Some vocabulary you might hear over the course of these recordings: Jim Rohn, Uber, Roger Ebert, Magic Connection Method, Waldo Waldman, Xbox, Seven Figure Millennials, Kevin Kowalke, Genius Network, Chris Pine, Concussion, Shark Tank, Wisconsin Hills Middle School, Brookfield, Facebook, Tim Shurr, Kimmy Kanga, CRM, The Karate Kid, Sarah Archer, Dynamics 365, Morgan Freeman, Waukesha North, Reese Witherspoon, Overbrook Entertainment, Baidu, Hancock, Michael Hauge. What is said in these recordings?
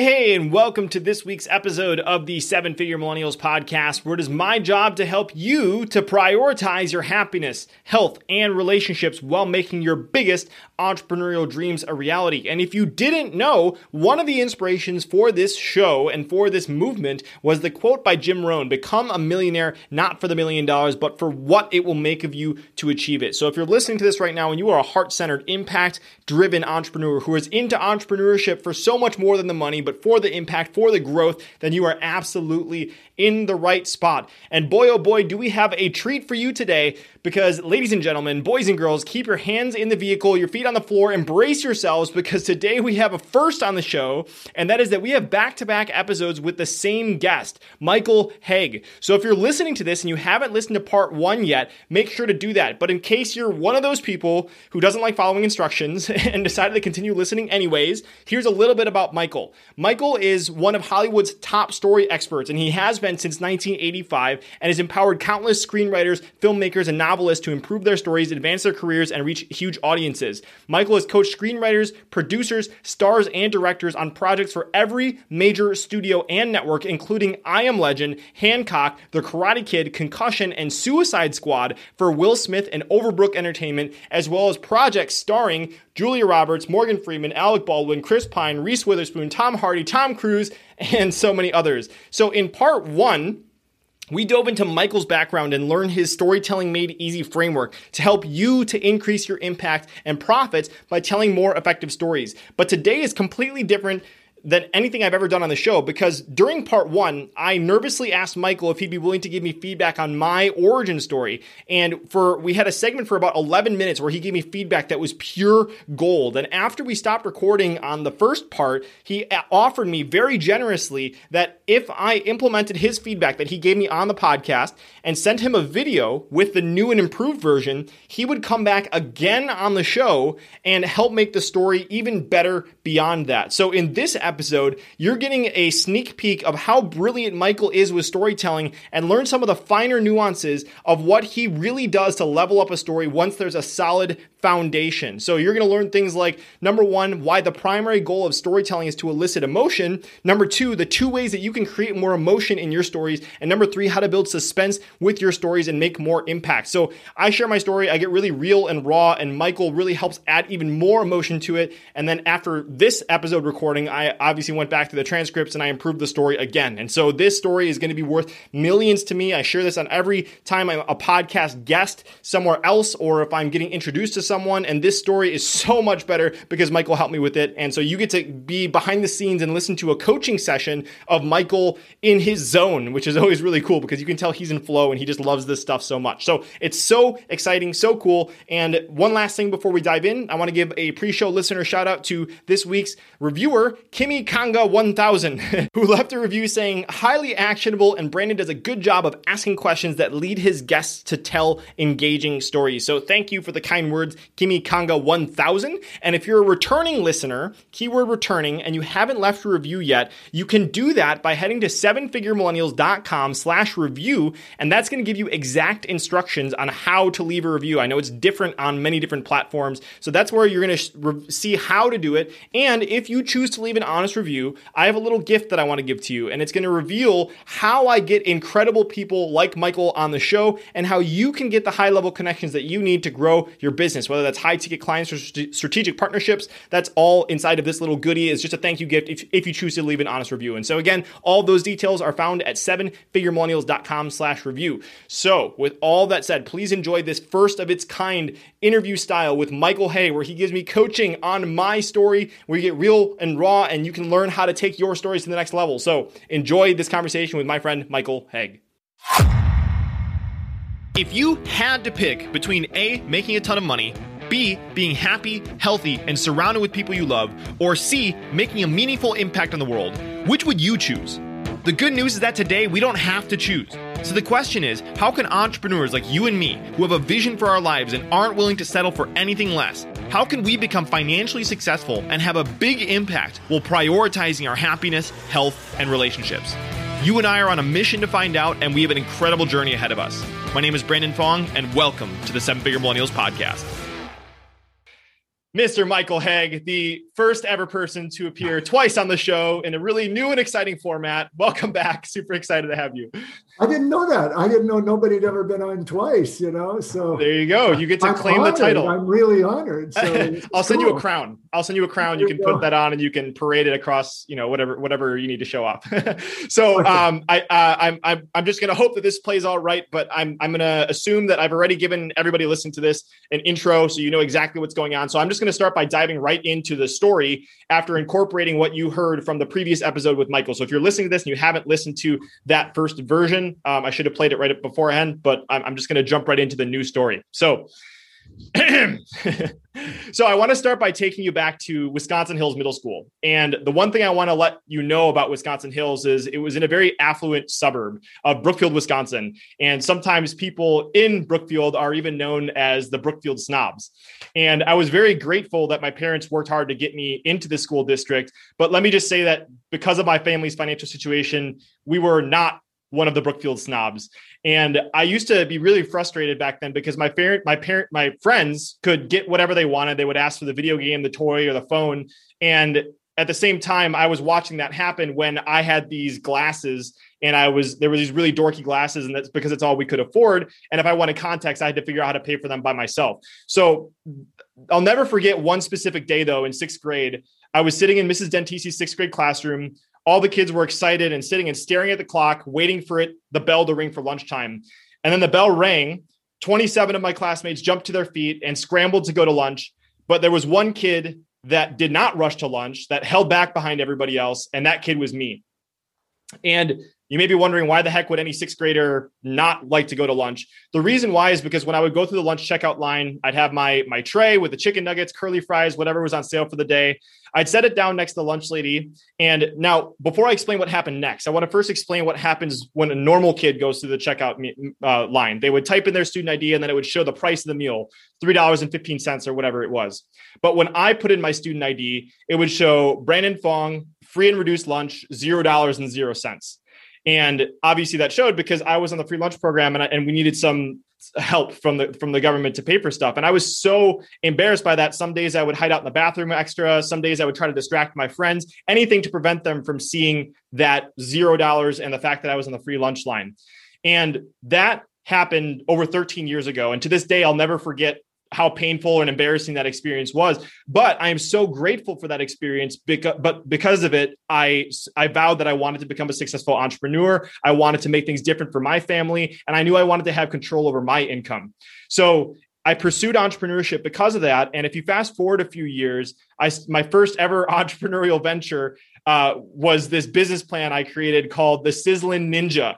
Hey, and welcome to this week's episode of the Seven Figure Millennials podcast, where it is my job to help you to prioritize your happiness, health, and relationships while making your biggest entrepreneurial dreams a reality. And if you didn't know, one of the inspirations for this show and for this movement was the quote by Jim Rohn, "Become a millionaire, not for the $1 million, but for what it will make of you to achieve it." So if you're listening to this right now and you are a heart-centered, impact-driven entrepreneur who is into entrepreneurship for so much more than the money, but for the impact, for the growth, then you are absolutely in the right spot. And boy, oh boy, do we have a treat for you today, because ladies and gentlemen, boys and girls, keep your hands in the vehicle, your feet on the floor, embrace yourselves, because today we have a first on the show, and that is that we have back-to-back episodes with the same guest, Michael Hauge. So if you're listening to this and you haven't listened to part one yet, make sure to do that. But in case you're one of those people who doesn't like following instructions and decided to continue listening anyways, here's a little bit about Michael. Michael is one of Hollywood's top story experts, and he has been since 1985, and has empowered countless screenwriters, filmmakers, and novelists to improve their stories, advance their careers, and reach huge audiences. Michael has coached screenwriters, producers, stars, and directors on projects for every major studio and network, including I Am Legend, Hancock, The Karate Kid, Concussion, and Suicide Squad for Will Smith and Overbrook Entertainment, as well as projects starring Julia Roberts, Morgan Freeman, Alec Baldwin, Chris Pine, Reese Witherspoon, Tom Hardy, Tom Cruise, and so many others. So in part one, we dove into Michael's background and learned his Storytelling Made Easy framework to help you to increase your impact and profits by telling more effective stories. But today is completely different than anything I've ever done on the show, because during part one, I nervously asked Michael if he'd be willing to give me feedback on my origin story. And we had a segment for about 11 minutes where he gave me feedback that was pure gold. And after we stopped recording on the first part, he offered me very generously that if I implemented his feedback that he gave me on the podcast and sent him a video with the new and improved version, he would come back again on the show and help make the story even better beyond that. So in this episode, you're getting a sneak peek of how brilliant Michael is with storytelling, and learn some of the finer nuances of what he really does to level up a story once there's a solid foundation. So you're going to learn things like, number one, why the primary goal of storytelling is to elicit emotion. Number two, the two ways that you can create more emotion in your stories. And number three, how to build suspense with your stories and make more impact. So I share my story, I get really real and raw, and Michael really helps add even more emotion to it. And then after this episode recording, I obviously went back to the transcripts and I improved the story again. And so this story is going to be worth millions to me. I share this on every time I'm a podcast guest somewhere else, or if I'm getting introduced to someone. And this story is so much better because Michael helped me with it. And so you get to be behind the scenes and listen to a coaching session of Michael in his zone, which is always really cool because you can tell he's in flow and he just loves this stuff so much. So it's so exciting, so cool. And one last thing before we dive in, I want to give a pre-show listener shout out to this week's reviewer, Kimmy Kanga 1000, who left a review saying, "Highly actionable, and Brandon does a good job of asking questions that lead his guests to tell engaging stories." So thank you for the kind words, Kimmy Kanga 1000. And if you're a returning listener, keyword returning, and you haven't left a review yet, you can do that by heading to sevenfiguremillennials.com/review. And that's going to give you exact instructions on how to leave a review. I know it's different on many different platforms. So that's where you're going to see how to do it. And if you choose to leave an honest review, I have a little gift that I want to give to you, and it's going to reveal how I get incredible people like Michael on the show and how you can get the high-level connections that you need to grow your business, whether that's high-ticket clients or strategic partnerships. That's all inside of this little goodie. It's just a thank you gift if you choose to leave an honest review. And so again, all those details are found at sevenfiguremillennials.com/review. So with all that said, please enjoy this first of its kind interview style with Michael Hauge, where he gives me coaching on my story, where you get real and raw, and you can learn how to take your stories to the next level. So enjoy this conversation with my friend, Michael Hauge. If you had to pick between A, making a ton of money, B, being happy, healthy, and surrounded with people you love, or C, making a meaningful impact on the world, which would you choose? The good news is that today we don't have to choose. So the question is, how can entrepreneurs like you and me, who have a vision for our lives and aren't willing to settle for anything less, how can we become financially successful and have a big impact while prioritizing our happiness, health, and relationships? You and I are on a mission to find out, and we have an incredible journey ahead of us. My name is Brandon Fong, and welcome to the Seven Figure Millennials Podcast. Mr. Michael Hauge, the first ever person to appear twice on the show in a really new and exciting format. Welcome back. Super excited to have you. I didn't know that. I didn't know nobody had ever been on twice, you know? So there you go. You get to claim the title. I'm really honored. So I'll send you a crown. I'll send you a crown. You can put that on and you can parade it across, you know, whatever you need to show off. So I'm just going to hope that this plays all right, but I'm going to assume that I've already given everybody listening to this an intro, so you know exactly what's going on. So I'm just going to start by diving right into the story after incorporating what you heard from the previous episode with Michael. So if you're listening to this and you haven't listened to that first version, I should have played it right beforehand, but I'm just going to jump right into the new story. So I want to start by taking you back to Wisconsin Hills Middle School. And the one thing I want to let you know about Wisconsin Hills is it was in a very affluent suburb of Brookfield, Wisconsin. And sometimes people in Brookfield are even known as the Brookfield snobs. And I was very grateful that my parents worked hard to get me into the school district. But let me just say that because of my family's financial situation, we were not one of the Brookfield snobs. And I used to be really frustrated back then because my friends could get whatever they wanted. They would ask for the video game, the toy, or the phone. And at the same time, I was watching that happen when I had these glasses, and there were these really dorky glasses, and that's because it's all we could afford. And if I wanted contacts, I had to figure out how to pay for them by myself. So I'll never forget one specific day though, in sixth grade, I was sitting in Mrs. Dentisi's sixth grade classroom. All the kids were excited and sitting and staring at the clock, waiting for the bell to ring for lunchtime. And then the bell rang. 27 of my classmates jumped to their feet and scrambled to go to lunch. But there was one kid that did not rush to lunch, that held back behind everybody else. And that kid was me. And you may be wondering, why the heck would any sixth grader not like to go to lunch? The reason why is because when I would go through the lunch checkout line, I'd have my tray with the chicken nuggets, curly fries, whatever was on sale for the day. I'd set it down next to the lunch lady. And now, before I explain what happened next, I want to first explain what happens when a normal kid goes through the checkout line. They would type in their student ID, and then it would show the price of the meal, $3.15 or whatever it was. But when I put in my student ID, it would show Brandon Fong, free and reduced lunch, $0.00. And obviously that showed because I was on the free lunch program and we needed some help from the government to pay for stuff. And I was so embarrassed by that. Some days I would hide out in the bathroom extra. Some days I would try to distract my friends, anything to prevent them from seeing that $0 and the fact that I was on the free lunch line. And that happened over 13 years ago. And to this day, I'll never forget how painful and embarrassing that experience was, but I am so grateful for that experience because of it, I vowed that I wanted to become a successful entrepreneur. I wanted to make things different for my family. And I knew I wanted to have control over my income. So I pursued entrepreneurship because of that. And if you fast forward a few years, my first ever entrepreneurial venture was this business plan I created called the Sizzling Ninja.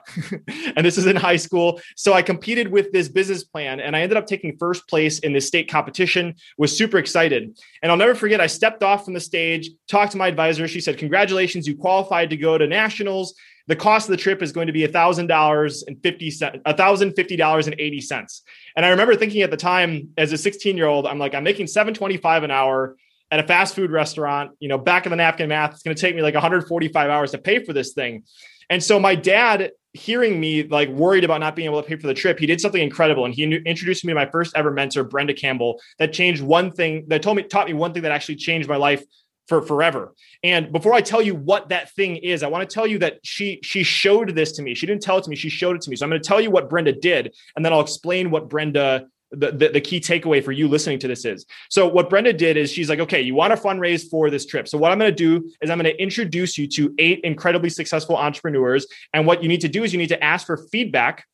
And this is in high school. So I competed with this business plan and I ended up taking first place in this state competition, was super excited. And I'll never forget, I stepped off from the stage, talked to my advisor. She said, "Congratulations, you qualified to go to nationals. The cost of the trip is going to be $1,050.80. And I remember thinking at the time, as a 16-year-old, I'm like, I'm making $7.25 an hour at a fast food restaurant, you know, back of the napkin math, it's going to take me like 145 hours to pay for this thing. And so my dad, hearing me like worried about not being able to pay for the trip, he did something incredible. And he introduced me to my first ever mentor, Brenda Campbell, that taught me one thing that actually changed my life for forever. And before I tell you what that thing is, I want to tell you that she showed this to me. She didn't tell it to me. She showed it to me. So I'm going to tell you what Brenda did, and then I'll explain what Brenda, the key takeaway for you listening to this is. So what Brenda did is she's like, okay, you want to fundraise for this trip. So what I'm going to do is I'm going to introduce you to 8 incredibly successful entrepreneurs. And what you need to do is you need to ask for feedback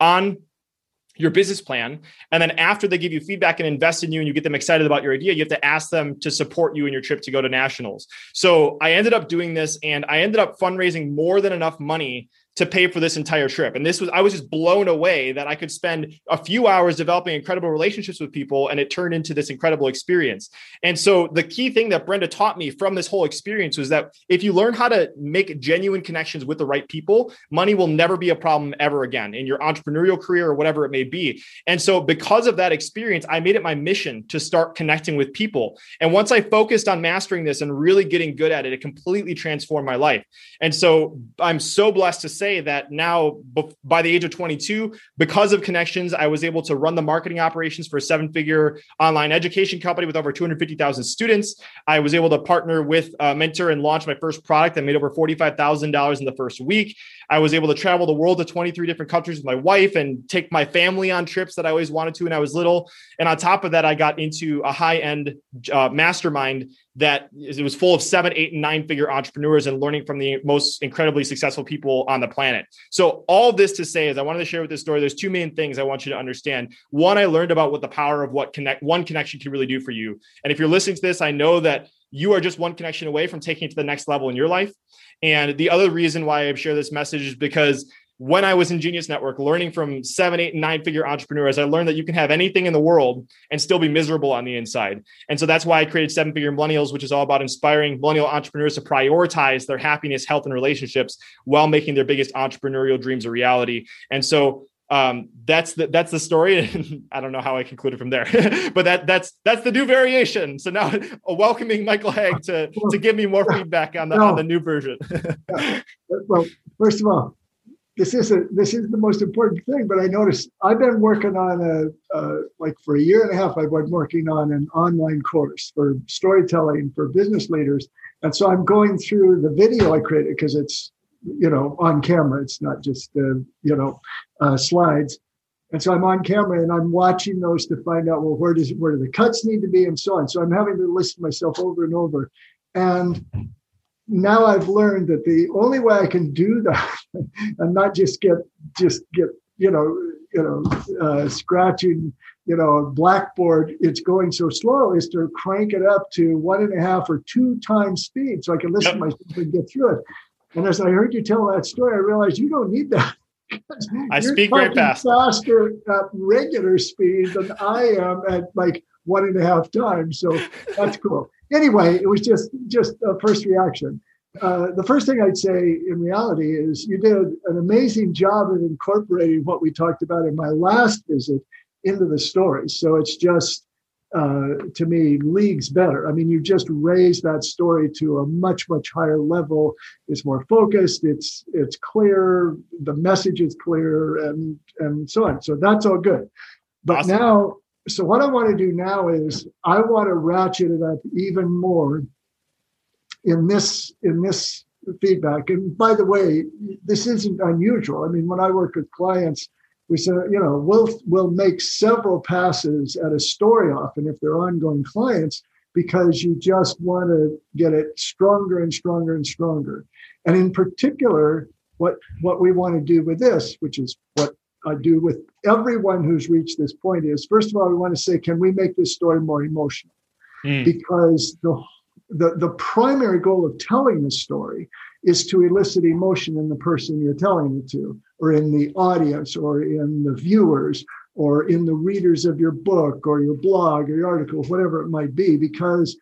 on your business plan. And then after they give you feedback and invest in you and you get them excited about your idea, you have to ask them to support you in your trip to go to nationals. So I ended up doing this and I ended up fundraising more than enough money to pay for this entire trip. And I was just blown away that I could spend a few hours developing incredible relationships with people. And it turned into this incredible experience. And so the key thing that Brenda taught me from this whole experience was that if you learn how to make genuine connections with the right people, money will never be a problem ever again in your entrepreneurial career or whatever it may be. And so because of that experience, I made it my mission to start connecting with people. And once I focused on mastering this and really getting good at it, it completely transformed my life. And so I'm so blessed to say say that now, by the age of 22, because of connections, I was able to run the marketing operations for a 7-figure online education company with over 250,000 students. I was able to partner with a mentor and launch my first product that made over $45,000 in the first week. I was able to travel the world to 23 different countries with my wife and take my family on trips that I always wanted to when I was little. And on top of that, I got into a high-end mastermind that it was full of 7, 8, and 9-figure entrepreneurs and learning from the most incredibly successful people on the planet. So all this to say is I wanted to share with this story, there's two main things I want you to understand. One, I learned about what the power of what one connection can really do for you. And if you're listening to this, I know that you are just one connection away from taking it to the next level in your life. And the other reason why I've shared this message is because when I was in Genius Network, learning from 7, 8, and 9-figure entrepreneurs, I learned that you can have anything in the world and still be miserable on the inside. And so that's why I created 7-Figure Millennials, which is all about inspiring millennial entrepreneurs to prioritize their happiness, health, and relationships while making their biggest entrepreneurial dreams a reality. And so that's the story. I don't know how I concluded from there, but that's the new variation. So now welcoming Michael Hauge to give me more feedback on the new version. Well, first of all, This is the most important thing, but I noticed I've been working on for a year and a half, I've been working on an online course for storytelling for business leaders. And so I'm going through the video I created because it's, on camera. It's not just, slides. And so I'm on camera and I'm watching those to find out, well, where do the cuts need to be and so on. So I'm having to listen to myself over and over. And now I've learned that the only way I can do that and not just get scratching a blackboard, it's going so slow, is to crank it up to 1.5 or 2 times speed so I can listen to myself and get through it. And as I heard you tell that story, I realized you don't need that. I speak very fast. Faster at regular speed than I am at 1.5 times. So that's cool. Anyway, it was just a first reaction. The first thing I'd say in reality is you did an amazing job of incorporating what we talked about in my last visit into the story. So it's just, to me, leagues better. I mean, you just raised that story to a much, much higher level. It's more focused. It's clear. The message is clear and so on. So that's all good. But awesome. Now, so what I want to do now is I want to ratchet it up even more in this feedback. And by the way, this isn't unusual. I mean, when I work with clients, we say, we'll make several passes at a story often if they're ongoing clients, because you just want to get it stronger and stronger and stronger. And in particular, what we want to do with this, which is what I do with everyone who's reached this point, is first of all, we want to say, can we make this story more emotional? Because the primary goal of telling the story is to elicit emotion in the person you're telling it to, or in the audience, or in the viewers, or in the readers of your book or your blog or your article, whatever it might be. Because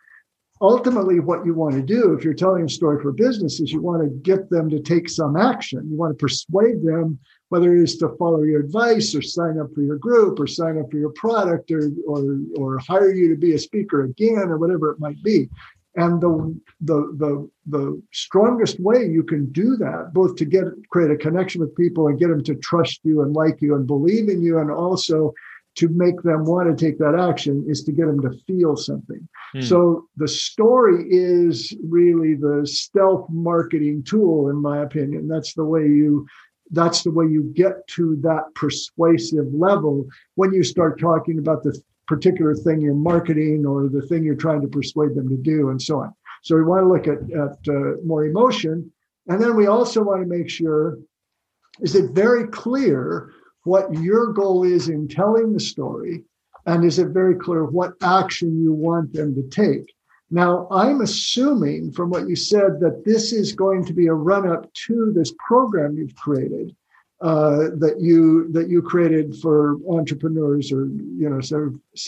ultimately what you want to do if you're telling a story for business is you want to get them to take some action. You want to persuade them, whether it is to follow your advice or sign up for your group or sign up for your product or hire you to be a speaker again or whatever it might be. And the strongest way you can do that, both to create a connection with people and get them to trust you and like you and believe in you, and also to make them want to take that action, is to get them to feel something. So the story is really the stealth marketing tool, in my opinion. That's the way you get to that persuasive level when you start talking about the particular thing you're marketing or the thing you're trying to persuade them to do and so on. So we want to look at more emotion. And then we also want to make sure, is it very clear what your goal is in telling the story? And is it very clear what action you want them to take? Now, I'm assuming from what you said that this is going to be a run-up to this program you've created, that you created for entrepreneurs, or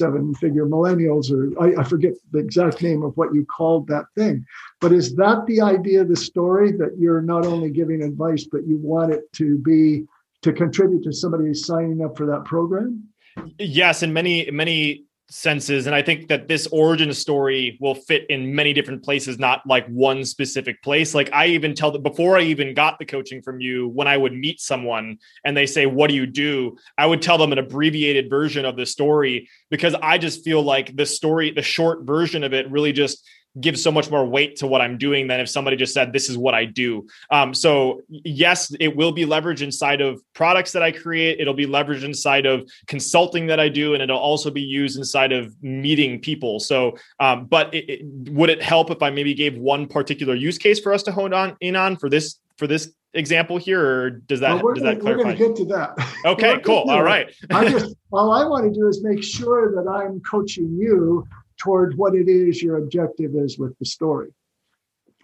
7-figure millennials, or I forget the exact name of what you called that thing. But is that the idea of the story, that you're not only giving advice, but you want it to be to contribute to somebody signing up for that program? Yes, in many senses. And I think that this origin story will fit in many different places, not like one specific place. Like I even tell them before I even got the coaching from you, when I would meet someone and they say, what do you do? I would tell them an abbreviated version of the story, because I just feel like the story, the short version of it really just gives so much more weight to what I'm doing than if somebody just said, this is what I do. So yes, it will be leveraged inside of products that I create. It'll be leveraged inside of consulting that I do. And it'll also be used inside of meeting people. So, but would it help if I maybe gave one particular use case for us to hone on in on for this example here, or does that clarify? We're going to get to that. Okay, cool. All right. All I want to do is make sure that I'm coaching you toward what it is your objective is with the story,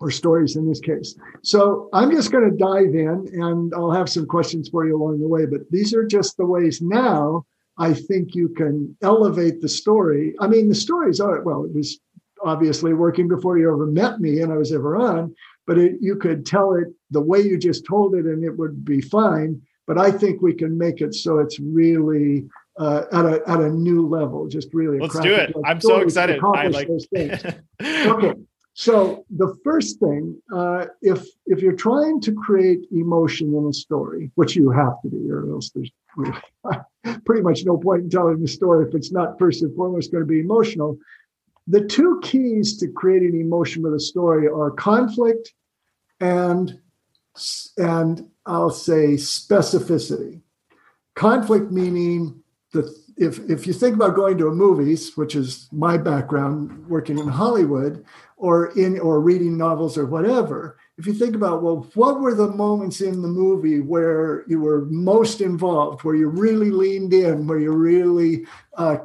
or stories in this case. So I'm just going to dive in, and I'll have some questions for you along the way, but these are just the ways now I think you can elevate the story. I mean, the stories are, well, it was obviously working before you ever met me and I was ever on, but you could tell it the way you just told it and it would be fine. But I think we can make it so it's really at a new level, just really. Let's do it. I'm so excited. I like those things. Okay. So the first thing, if you're trying to create emotion in a story, which you have to be, or else there's pretty much no point in telling the story if it's not first and foremost going to be emotional. The two keys to creating emotion with a story are conflict and I'll say specificity. Conflict meaning that if you think about going to a movies, which is my background working in Hollywood or reading novels or whatever, if you think about, well, what were the moments in the movie where you were most involved, where you really leaned in, where you really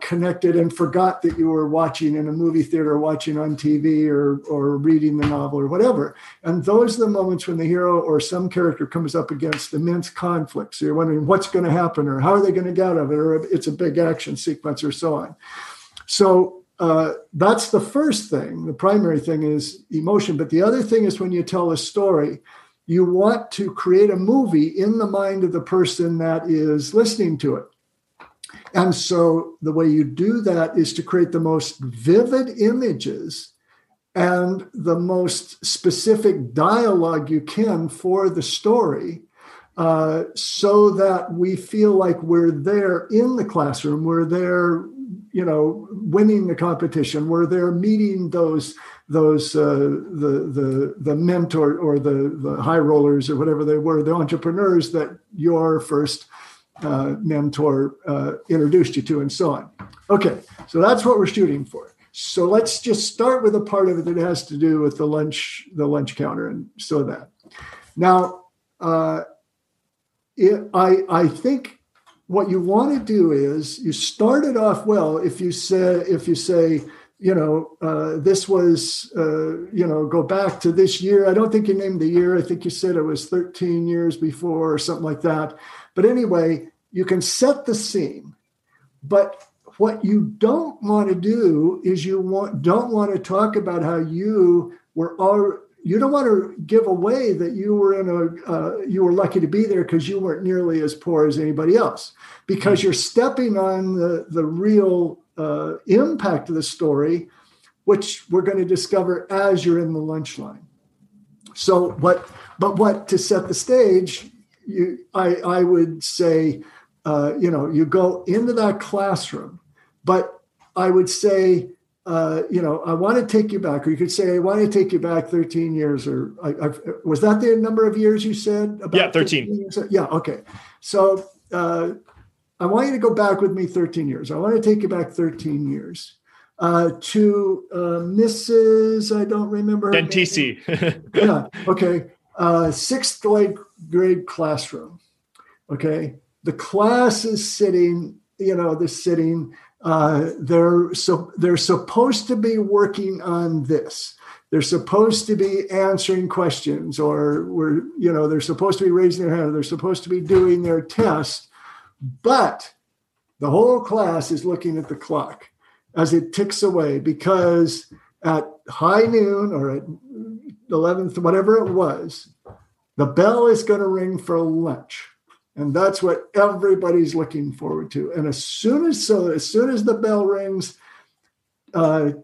connected and forgot that you were watching in a movie theater, watching on TV or reading the novel or whatever. And those are the moments when the hero or some character comes up against immense conflict. So you're wondering what's going to happen or how are they going to get out of it, or it's a big action sequence or so on. So that's the first thing. The primary thing is emotion. But the other thing is when you tell a story, you want to create a movie in the mind of the person that is listening to it. And so the way you do that is to create the most vivid images and the most specific dialogue you can for the story. So that we feel like we're there in the classroom, we're there, winning the competition, we're there meeting the mentor or the high rollers or whatever they were, the entrepreneurs that your first mentor introduced you to, and so on. Okay, so that's what we're shooting for. So let's just start with a part of it that has to do with the lunch counter, and so that now. I think what you want to do is you start it off well. If you say, this was, go back to this year. I don't think you named the year. I think you said it was 13 years before or something like that. But anyway, you can set the scene. But what you don't want to do is you don't want to talk about how you were already. You don't want to give away that you were you were lucky to be there because you weren't nearly as poor as anybody else, because you're stepping on the real impact of the story, which we're going to discover as you're in the lunch line. So but to set the stage, I would say, you go into that classroom, but I would say, I want to take you back, or you could say, I want to take you back 13 years, or was that the number of years you said? About yeah, 13. Yeah, okay. So I want you to go back with me 13 years. I want to take you back 13 years to Mrs. I don't remember. Dentisi. Yeah, okay. Sixth grade classroom. Okay. The class is sitting, they're supposed to be working on this. They're supposed to be answering questions, or they're supposed to be raising their hand. They're supposed to be doing their test, but the whole class is looking at the clock as it ticks away, because at high noon or at 11th, whatever it was, the bell is going to ring for lunch. And that's what everybody's looking forward to. And as soon as the bell rings, And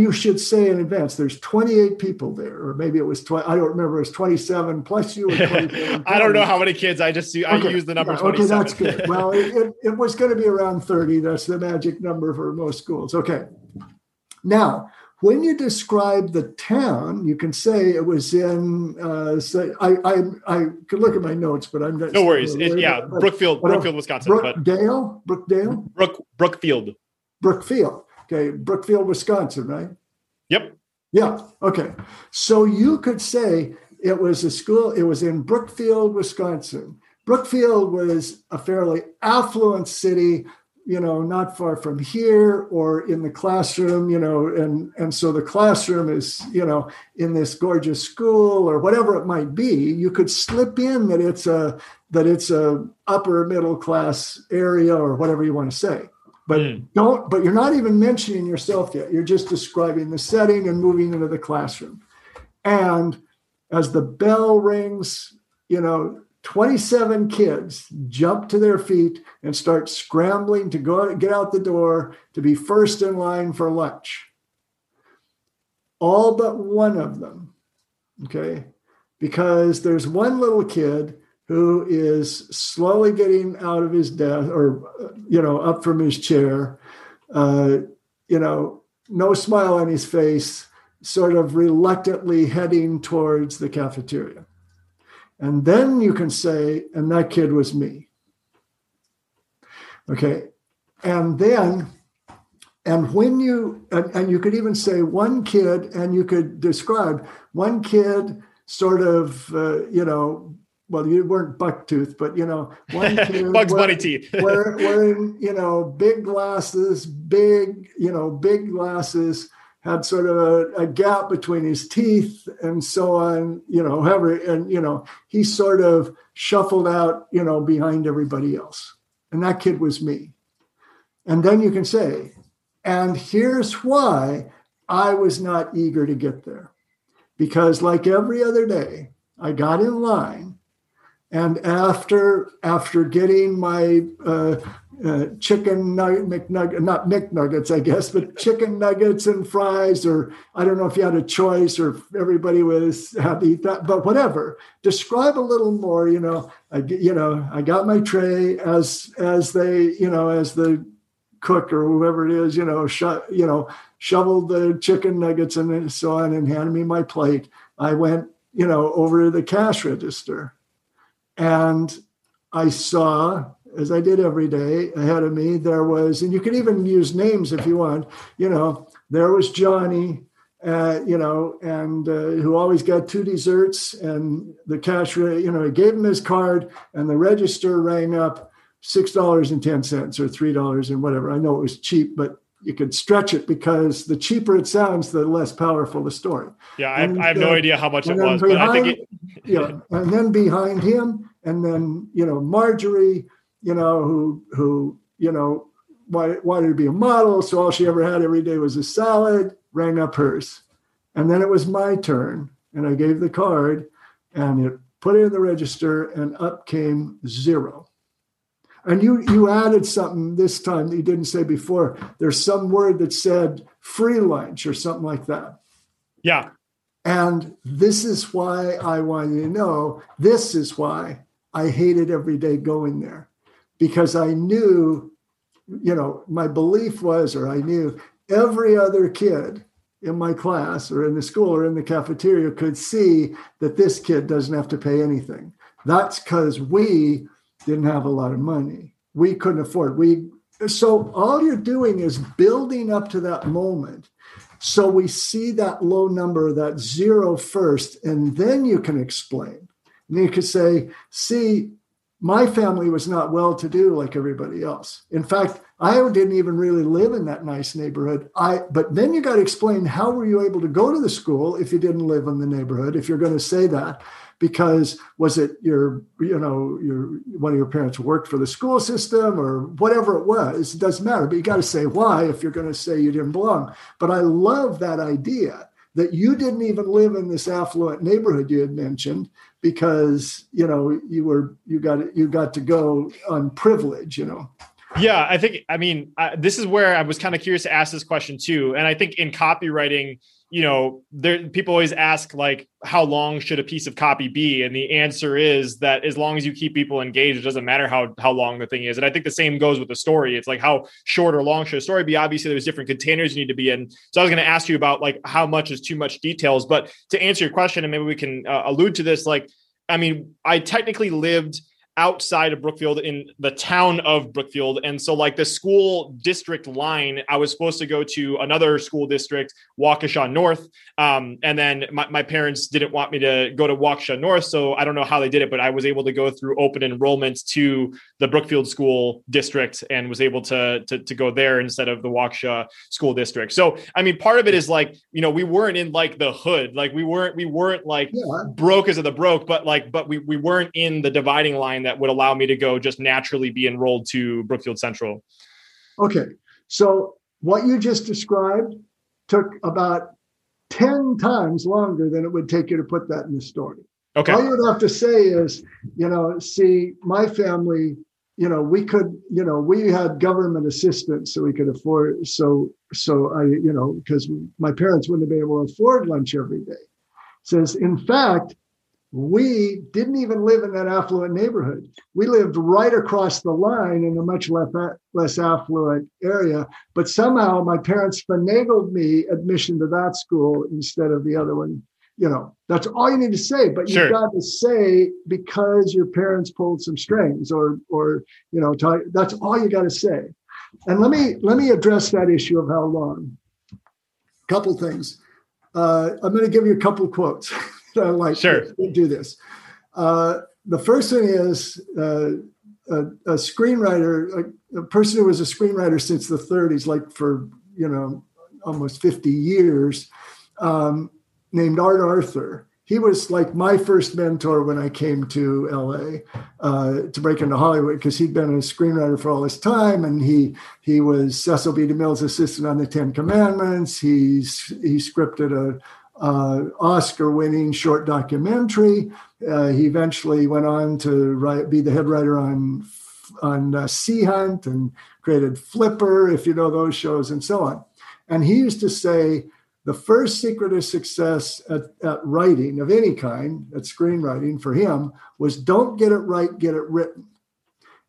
you should say in advance, there's 28 people there, or maybe it was 20. I don't remember. It was 27 plus you. I don't know how many kids. I use the number 27. Okay, that's good. Well, it was going to be around 30. That's the magic number for most schools. Okay. Now, when you describe the town, you can say it was in. I could look at my notes, but I'm not. No worries. Brookfield, Wisconsin. Brookfield. Brookfield. Okay. Brookfield, Wisconsin, right? Yep. Yeah. Okay. So you could say it was a school. It was in Brookfield, Wisconsin. Brookfield was a fairly affluent city, not far from here or in the classroom, and so the classroom is, in this gorgeous school or whatever it might be. You could slip in that it's a upper middle class area or whatever you want to say. But you're not even mentioning yourself yet. You're just describing the setting and moving into the classroom. And as the bell rings, 27 kids jump to their feet and start scrambling to get out the door to be first in line for lunch. All but one of them. Okay. Because there's one little kid who is slowly getting out of his desk or, up from his chair, no smile on his face, sort of reluctantly heading towards the cafeteria. And then you can say, and that kid was me. Okay. And you could even say one kid, and you could describe one kid sort of, well, you weren't bucktooth, but, one kid Bugs Bunny teeth. Wearing, big glasses, had sort of a gap between his teeth and so on, he sort of shuffled out, behind everybody else. And that kid was me. And then you can say, and here's why I was not eager to get there. Because like every other day, I got in line. And after getting my chicken nuggets and fries, or I don't know if you had a choice or if everybody was happy, but whatever, describe a little more, I got my tray as they, as the cook or whoever it is, shoveled the chicken nuggets and so on and handed me my plate. I went, over to the cash register. And I saw, as I did every day, ahead of me, there was, and you can even use names if you want, there was Johnny, who always got two desserts, and the cashier, he gave him his card, and the register rang up $6.10 or $3 and whatever. I know it was cheap, but you could stretch it because the cheaper it sounds, the less powerful the story. Yeah, I have no idea how much it was, but I think and then behind him, and then, Marjorie, who wanted to be a model, so all she ever had every day was a salad, rang up hers. And then it was my turn, and I gave the card, and it put it in the register, and up came $0. And you added something this time that you didn't say before. There's some word that said free lunch or something like that. Yeah. And this is why I want you to know, this is why I hated every day going there. Because I knew, my belief was, or I knew every other kid in my class or in the school or in the cafeteria could see that this kid doesn't have to pay anything. That's because we didn't have a lot of money. We couldn't afford. So all you're doing is building up to that moment. So we see that low number, that $0 first, and then you can explain. And you could say, see, my family was not well-to-do like everybody else. In fact, I didn't even really live in that nice neighborhood. But then you got to explain, how were you able to go to the school if you didn't live in the neighborhood, if you're going to say that? Because was it your one of your parents worked for the school system or whatever it was, it doesn't matter. But you got to say why if you're going to say you didn't belong. But I love that idea that you didn't even live in this affluent neighborhood you had mentioned because you got to go on privilege. Yeah, I think, I mean, this is where I was kind of curious to ask this question too. And I think in copywriting, you know, there, people always ask like, how long should a piece of copy be? And the answer is that as long as you keep people engaged, it doesn't matter how long the thing is. And I think the same goes with the story. It's like, how short or long should a story be? Obviously there's different containers you need to be in. So I was going to ask you about like, how much is too much details, but to answer your question, and maybe we can allude to this. Like, I mean, I technically lived outside of Brookfield in the town of Brookfield. And so like the school district line, I was supposed to go to another school district, Waukesha North. And then my parents didn't want me to go to Waukesha North. So I don't know how they did it, but I was able to go through open enrollment to the Brookfield school district and was able to go there instead of the Waukesha school district. So, I mean, part of it is like, you know, we weren't in like the hood, like we weren't like broke as of the broke, but like, but we weren't in the dividing line that would allow me to go just naturally be enrolled to Brookfield Central. Okay. So what you just described took about 10 times longer than it would take you to put that in the story. Okay. All you would have to say is, you know, see, my family, you know, we could, you know, we had government assistance so we could afford. So I, you know, because my parents wouldn't have been able to afford lunch every day. Says, in fact, we didn't even live in that affluent neighborhood. We lived right across the line in a much less affluent area. But somehow my parents finagled me admission to that school instead of the other one. You know, that's all you need to say. But you've got to say because your parents pulled some strings, or you know, that's all you got to say. And let me address that issue of how long. A couple things. I'm going to give you a couple quotes. So like, do this. The first thing is a screenwriter, a person who was a screenwriter since the 30s, like for, you know, almost 50 years, named Art Arthur. He was like my first mentor when I came to LA to break into Hollywood, because he'd been a screenwriter for all this time. And he was Cecil B. DeMille's assistant on the Ten Commandments. He scripted a Oscar-winning short documentary. He eventually went on to be the head writer on Sea Hunt and created Flipper, if you know those shows, and so on. And he used to say the first secret of success at writing of any kind, at screenwriting for him, was don't get it right, get it written.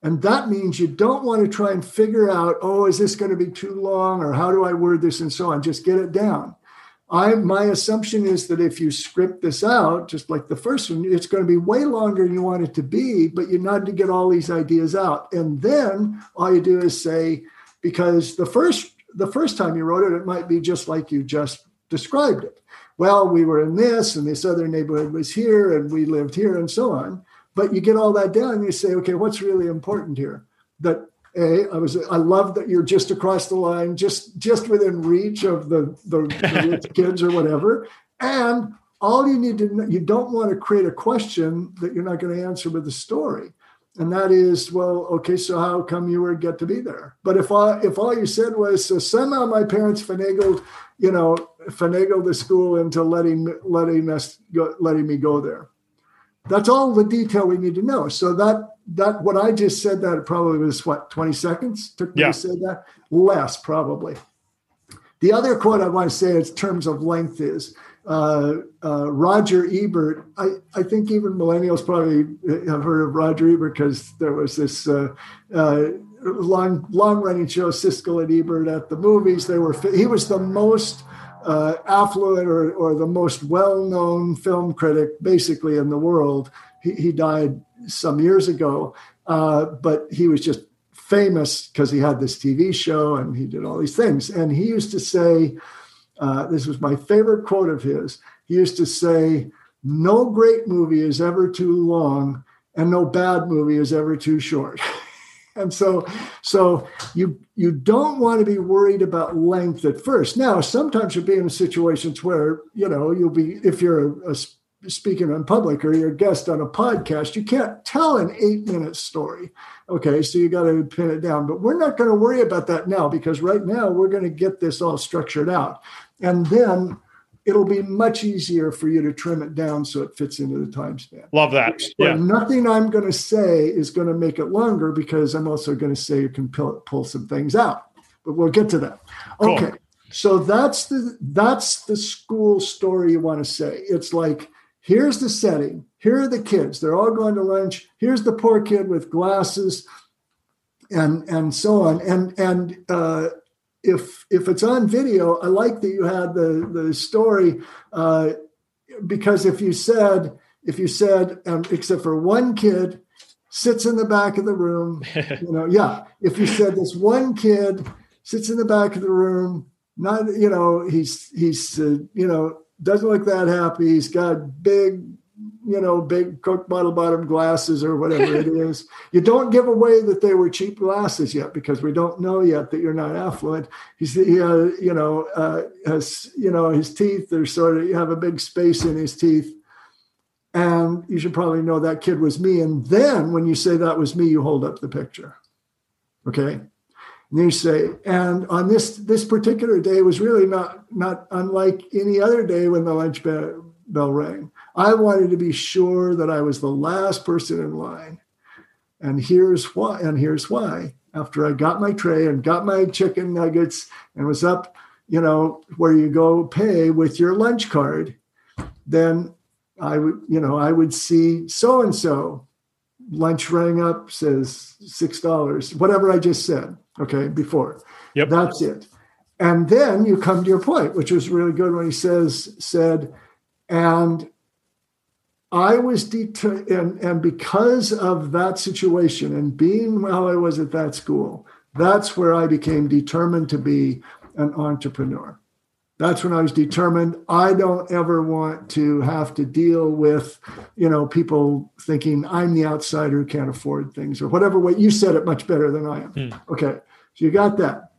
And that means you don't want to try and figure out, oh, is this going to be too long, or how do I word this, and so on. Just get it down. My assumption is that if you script this out, just like the first one, it's going to be way longer than you want it to be, but you need to get all these ideas out. And then all you do is say, because the first time you wrote it, it might be just like you just described it. Well, we were in this, and this other neighborhood was here, and we lived here, and so on. But you get all that down, and you say, okay, what's really important here? That I love that you're just across the line, just within reach of the rich kids or whatever. And all you need to know, you don't want to create a question that you're not going to answer with the story. And that is, well, okay, so how come you would get to be there? But if all you said was, so somehow my parents finagled the school into letting me go there. That's all the detail we need to know. So that what I just said, that probably was 20 seconds took me to say that? Less probably. The other quote I want to say in terms of length is Roger Ebert. I think even millennials probably have heard of Roger Ebert, because there was this long running show, Siskel and Ebert at the movies. He was the most affluent or the most well-known film critic basically in the world. He died some years ago, but he was just famous because he had this TV show and he did all these things. And he used to say, this was my favorite quote of his, he used to say, no great movie is ever too long and no bad movie is ever too short. And so you don't want to be worried about length at first. Now, sometimes you'll be in situations where, you know, you'll be, if you're speaking on public or you're a guest on a podcast, you can't tell an 8-minute story. Okay, so you got to pin it down. But we're not going to worry about that now, because right now we're going to get this all structured out. And then it'll be much easier for you to trim it down so it fits into the time span. Love that. Yeah. Nothing I'm going to say is going to make it longer, because I'm also going to say you can pull some things out. But we'll get to that. Cool. Okay. So that's the school story you want to say. It's like, here's the setting. Here are the kids. They're all going to lunch. Here's the poor kid with glasses and so on. And if it's on video, I like that you had the story, because if you said, except for one kid sits in the back of the room, if you said this one kid sits in the back of the room, not, he's doesn't look that happy. He's got big Coke bottle bottom glasses or whatever it is. You don't give away that they were cheap glasses yet, because we don't know yet that you're not affluent. He has his teeth are you have a big space in his teeth. And you should probably know that kid was me. And then when you say that was me, you hold up the picture. Okay. And you say, and on this particular day was really not unlike any other day when the lunch bell rang. I wanted to be sure that I was the last person in line. And here's why. After I got my tray and got my chicken nuggets and was up, where you go pay with your lunch card, then I would see so-and-so. Lunch rang up, says $6, whatever I just said. Okay, before. Yep. That's it. And then you come to your point, which was really good when he said, and I was determined, and because of that situation and being how I was at that school, that's where I became determined to be an entrepreneur. That's when I was determined. I don't ever want to have to deal with, people thinking I'm the outsider who can't afford things or whatever way. You said it much better than I am. Okay. So you got that.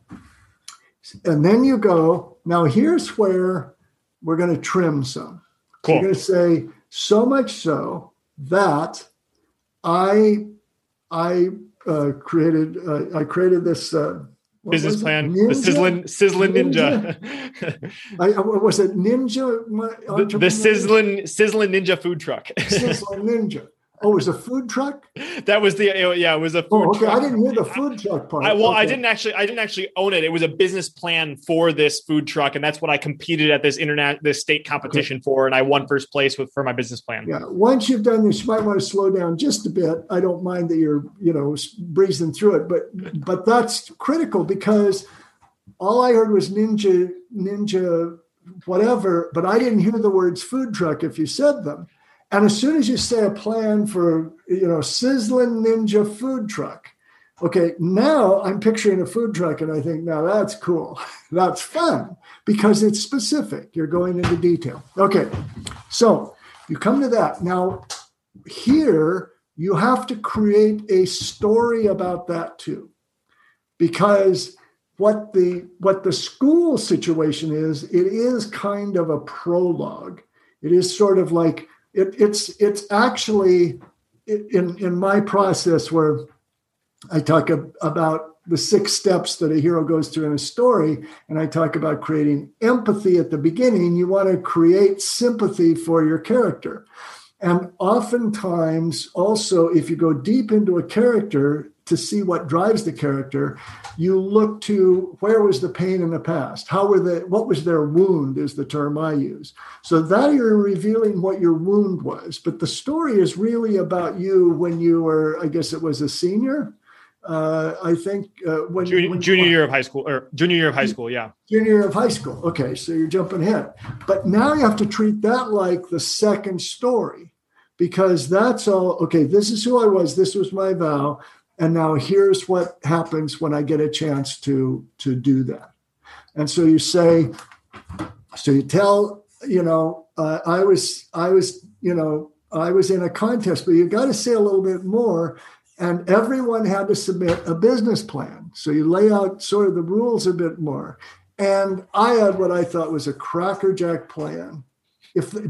And then you go, now here's where we're going to trim some. Cool. You're going to say so much so that I created this, business plan, the Sizzling Ninja. Was it Ninja? The Sizzling Ninja food truck. Sizzling Ninja. Oh, it was a food truck? That was it was a food truck. I didn't hear the food truck part. I didn't actually own it. It was a business plan for this food truck, and that's what I competed at this state competition for, and I won first place for my business plan. Yeah. Once you've done this, you might want to slow down just a bit. I don't mind that you're, breezing through it, but that's critical, because all I heard was ninja whatever, but I didn't hear the words food truck if you said them. And as soon as you say a plan for, Sizzling Ninja food truck, okay, now I'm picturing a food truck and I think, now that's cool. That's fun because it's specific. You're going into detail. Okay, so you come to that. Now here you have to create a story about that too, because what the school situation is, it is kind of a prologue. It is sort of like, It's actually in my process where I talk about the 6 steps that a hero goes through in a story, and I talk about creating empathy at the beginning. You want to create sympathy for your character. And oftentimes also, if you go deep into a character to see what drives the character, you look to where was the pain in the past? What was their wound is the term I use. So that you're revealing what your wound was, but the story is really about you when you were, I guess it was a senior. Junior year of high school. Yeah. Junior year of high school. Okay. So you're jumping ahead, but now you have to treat that like the second story, because that's all. Okay. This is who I was. This was my vow. And now here's what happens when I get a chance to do that. And so you say, I was in a contest, but you got to say a little bit more. And everyone had to submit a business plan. So you lay out sort of the rules a bit more. And I had what I thought was a crackerjack plan.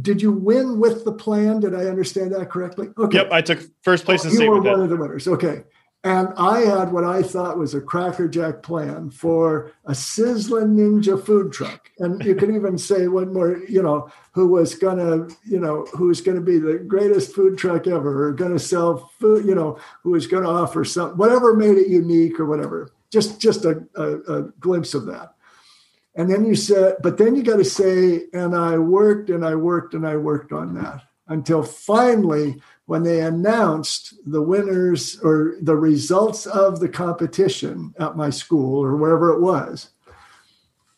Did you win with the plan? Did I understand that correctly? Okay. Yep, I took first place in the state. You were one of the winners. Okay. And I had what I thought was a crackerjack plan for a Sizzling Ninja food truck. And you can even say one more, who's going to be the greatest food truck ever, or going to sell food, who is going to offer something, whatever made it unique or whatever. Just a glimpse of that. And then you said, but then you got to say, and I worked on that until finally, when they announced the winners or the results of the competition at my school or wherever it was,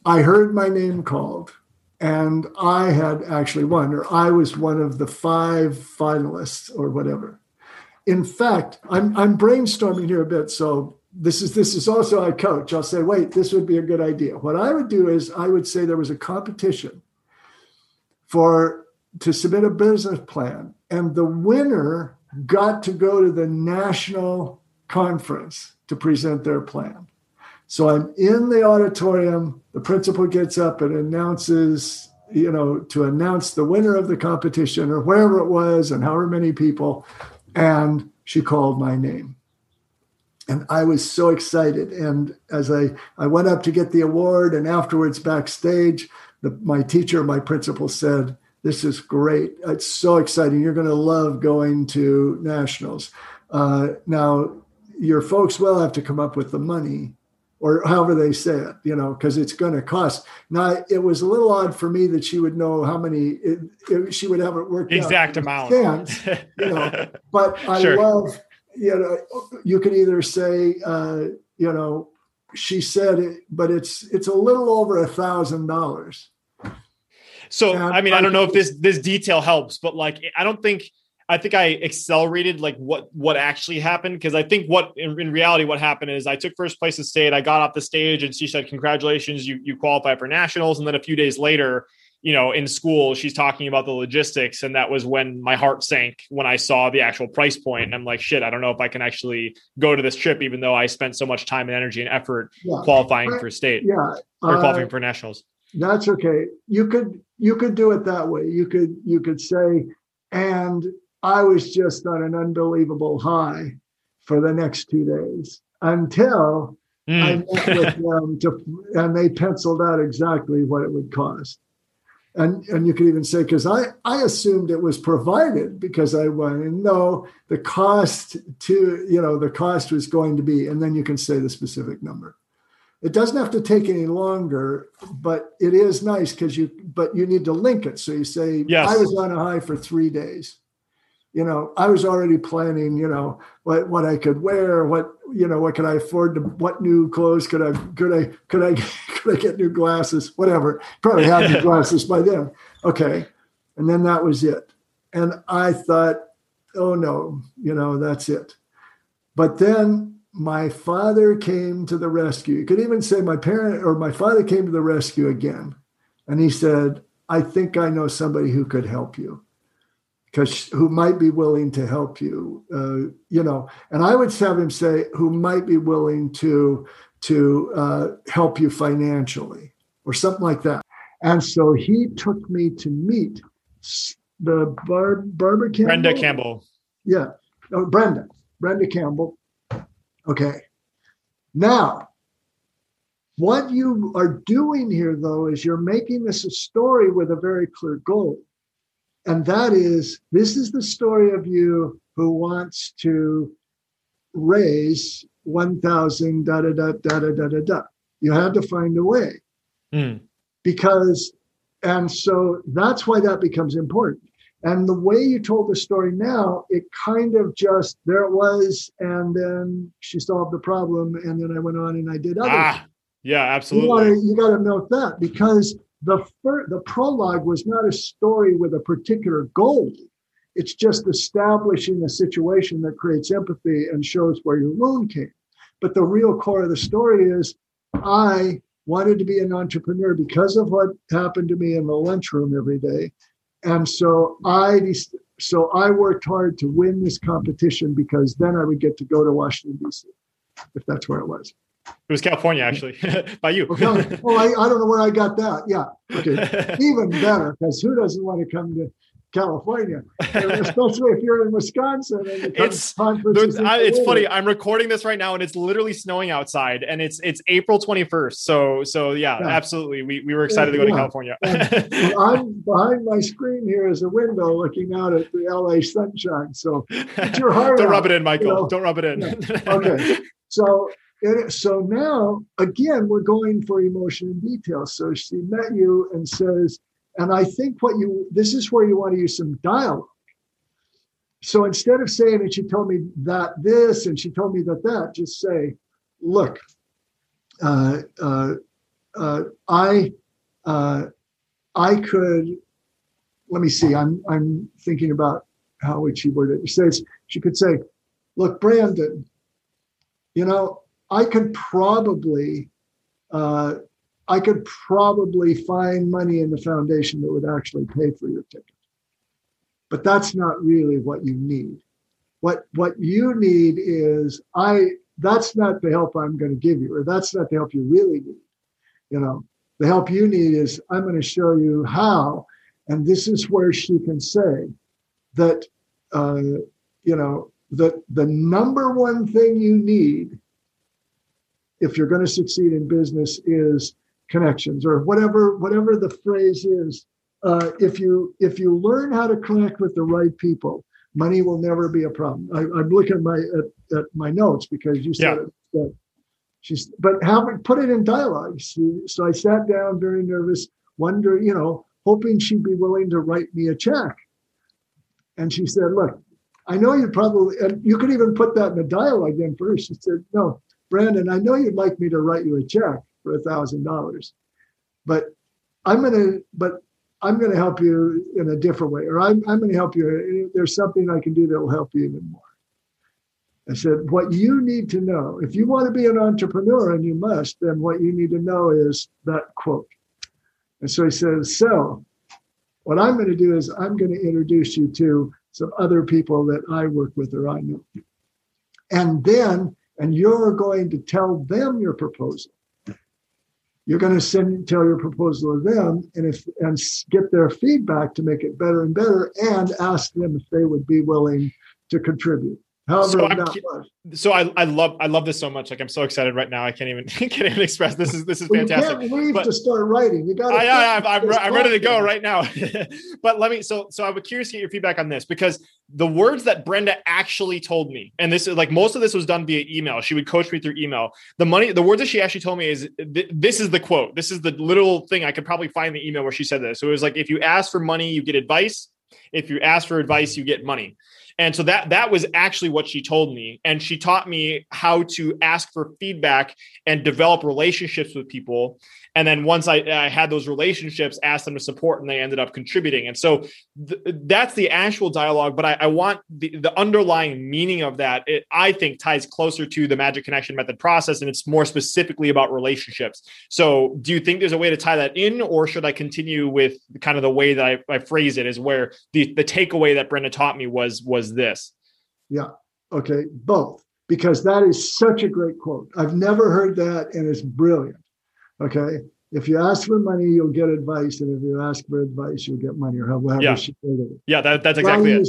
I heard my name called, and I had actually won, or I was one of the 5 finalists or whatever. In fact, I'm brainstorming here a bit. So this is also I coach. I'll say, wait, this would be a good idea. What I would do is I would say there was a competition to submit a business plan. And the winner got to go to the national conference to present their plan. So I'm in the auditorium. The principal gets up and announces, to announce the winner of the competition or wherever it was and however many people. And she called my name. And I was so excited. And as I went up to get the award and afterwards backstage, my principal said, "This is great. It's so exciting. You're going to love going to nationals. Now, your folks will have to come up with the money," or however they say it, because it's going to cost. Now, it was a little odd for me that she would know how many, she would have it worked exact out. Amount. Sense, but I sure. Love, you can either say, she said it, but it's a little over $1,000. So, I don't know if this detail helps, but I think I accelerated what actually happened. Cause I think in reality, what happened is I took first place in state. I got off the stage and she said, "Congratulations, you qualify for nationals." And then a few days later, in school, she's talking about the logistics. And that was when my heart sank when I saw the actual price point. And I'm like, shit, I don't know if I can actually go to this trip, even though I spent so much time and energy and effort qualifying for state or qualifying for nationals. That's okay. You could do it that way. You could say, and I was just on an unbelievable high for the next 2 days until I met with them and they penciled out exactly what it would cost. And you could even say, because I assumed it was provided because I won, and no, the cost was going to be, and then you can say the specific number. It doesn't have to take any longer, but it is nice because you need to link it. So you say, yes. I was on a high for 3 days. I was already planning, what I could wear, what could I afford what new clothes could I get new glasses, whatever. Probably had new glasses by then. Okay. And then that was it. And I thought, oh no, that's it. But then my father came to the rescue. You could even say my father came to the rescue again. And he said, "I think I know somebody who could help you, who might be willing to help you." And I would have him say, "Who might be willing to help you financially," or something like that. And so he took me to meet the Brenda Campbell. Yeah. Oh, Brenda Campbell. Okay. Now, what you are doing here, though, is you're making this a story with a very clear goal. And that is, this is the story of you who wants to raise 1,000 da da da da da da da da. You had to find a way. And so that's why that becomes important. And the way you told the story now, it kind of just, there it was, and then she solved the problem, and then I went on and I did other things. Yeah, absolutely. You got to note that, because the prologue was not a story with a particular goal. It's just establishing a situation that creates empathy and shows where your loan came. But the real core of the story is, I wanted to be an entrepreneur because of what happened to me in the lunchroom every day. And so I worked hard to win this competition, because then I would get to go to Washington, D.C., if that's where it was. It was California, actually, by you. Okay. Well, I don't know where I got that. Yeah. Okay. Even better, because who doesn't want to come to California. And especially if you're in Wisconsin. And it's funny. I'm recording this right now, and it's literally snowing outside, and it's April 21st. So yeah. Absolutely. We were excited to go to California. Behind my screen here is a window looking out at the LA sunshine. So get your heart Don't out, rub it in, Michael. You know. Don't rub it in. Yeah. Okay. So now, again, we're going for emotion and detail. So she met you and says, and I think this is where you want to use some dialogue. So instead of saying, and she told me that this, and she told me that, just say, look, let me see, I'm thinking about how would she word it. She could say, look, Brandon, I could probably find money in the foundation that would actually pay for your ticket. But that's not really what you need. What you need is that's not the help I'm going to give you, or that's not the help you really need. The help you need is I'm going to show you how. And this is where she can say that, the number one thing you need if you're going to succeed in business is connections, or whatever the phrase is. If you learn how to connect with the right people, money will never be a problem. I'm looking at my notes because you said that. But put it in dialogue. So I sat down, very nervous, hoping she'd be willing to write me a check. And she said, look, I know you probably, and you could even put that in the dialogue in first. She said, no, Brandon, I know you'd like me to write you a check for $1,000, but I'm going to help you in a different way, or I'm going to help you. There's something I can do that will help you even more. I said, what you need to know, if you want to be an entrepreneur, and you must, then what you need to know is that quote. And so he says, so what I'm going to do is I'm going to introduce you to some other people that I work with or I know. And then, you're going to tell them your proposal. You're going to tell your proposal to them and get their feedback to make it better and better, and ask them if they would be willing to contribute. I love this so much. Like, I'm so excited right now. I can't even express. This is fantastic. You can't leave to start writing. I'm ready to go right now. But let me. So I was curious to get your feedback on this, because the words that Brenda actually told me, and this is like most of this was done via email. She would coach me through email. The words that she actually told me is this is the quote. This is the literal thing. I could probably find the email where she said this. So it was like, if you ask for money, you get advice. If you ask for advice, you get money. And so that was actually what she told me. And she taught me how to ask for feedback and develop relationships with people. And then once I had those relationships, asked them to support, and they ended up contributing. And so that's the actual dialogue. But I want the underlying meaning of that, I think, ties closer to the Magic Connection Method process. And it's more specifically about relationships. So do you think there's a way to tie that in, or should I continue with kind of the way that I phrase it, is where the takeaway that Brenda taught me was this? Yeah. Okay. Both, because that is such a great quote. I've never heard that, and it's brilliant. Okay. If you ask for money, you'll get advice, and if you ask for advice, you'll get money, or however she did it. Yeah. That's exactly it.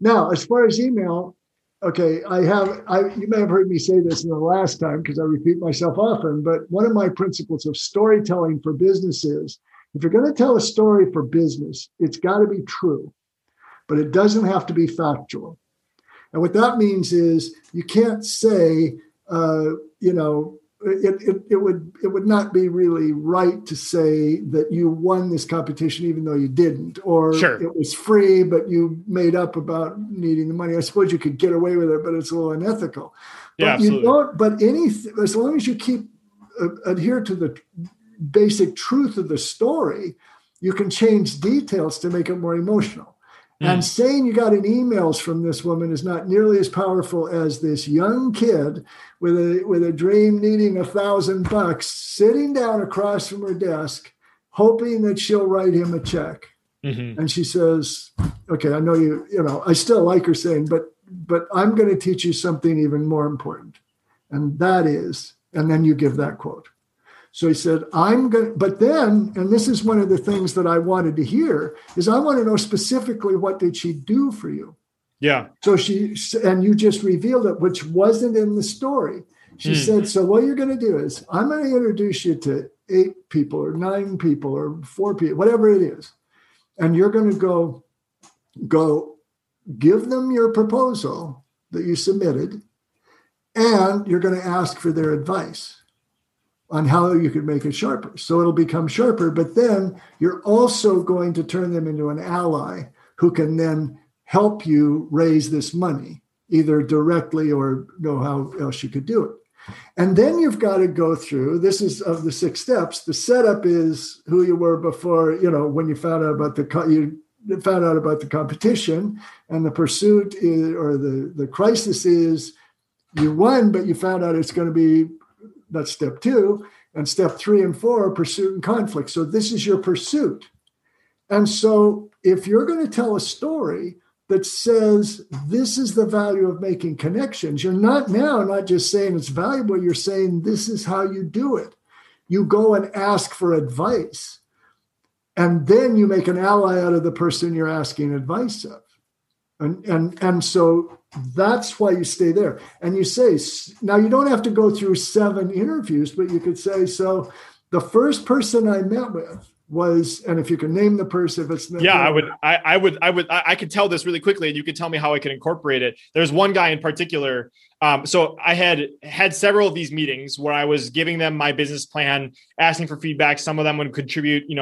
Now, as far as email, okay, you may have heard me say this in the last time because I repeat myself often, but one of my principles of storytelling for business is, if you're going to tell a story for business, it's got to be true. But it doesn't have to be factual. And what that means is you can't say, it would not be really right to say that you won this competition even though you didn't, or it was free, but you made up about needing the money. I suppose you could get away with it, but it's a little unethical. Yeah, but absolutely. As long as you keep adhere to the basic truth of the story, you can change details to make it more emotional. And saying you got an emails from this woman is not nearly as powerful as this young kid with a dream needing $1,000 sitting down across from her desk, hoping that she'll write him a check. Mm-hmm. And she says, okay, I know I still like her saying, but I'm going to teach you something even more important. And that is, and then you give that quote. So he said, I'm going to, but then, and this is one of the things that I wanted to hear, is I want to know specifically what did she do for you? Yeah. So she, and you just revealed it, which wasn't in the story. She said, so what you're going to do is I'm going to introduce you to 8 people or 9 people or 4 people, whatever it is. And you're going to go give them your proposal that you submitted. And you're going to ask for their advice on how you could make it sharper. So it'll become sharper, but then you're also going to turn them into an ally who can then help you raise this money, either directly or know how else you could do it. And then you've got to go through, this is of the 6 steps. The setup is who you were before, you know, when you found out about the competition, and the pursuit is, or the crisis is you won, but you found out it's going to be, that's step 2. And step 3 and 4 are pursuit and conflict. So this is your pursuit. And so if you're going to tell a story that says this is the value of making connections, you're not just saying it's valuable, you're saying this is how you do it. You go and ask for advice, and then you make an ally out of the person you're asking advice of. And so that's why you stay there. And you say, now you don't have to go through 7 interviews, but you could say, so the first person I met with was, and if you can name the person, if it's I could tell this really quickly, and you could tell me how I could incorporate it. There's one guy in particular. So I had several of these meetings where I was giving them my business plan, asking for feedback. Some of them would contribute, $100,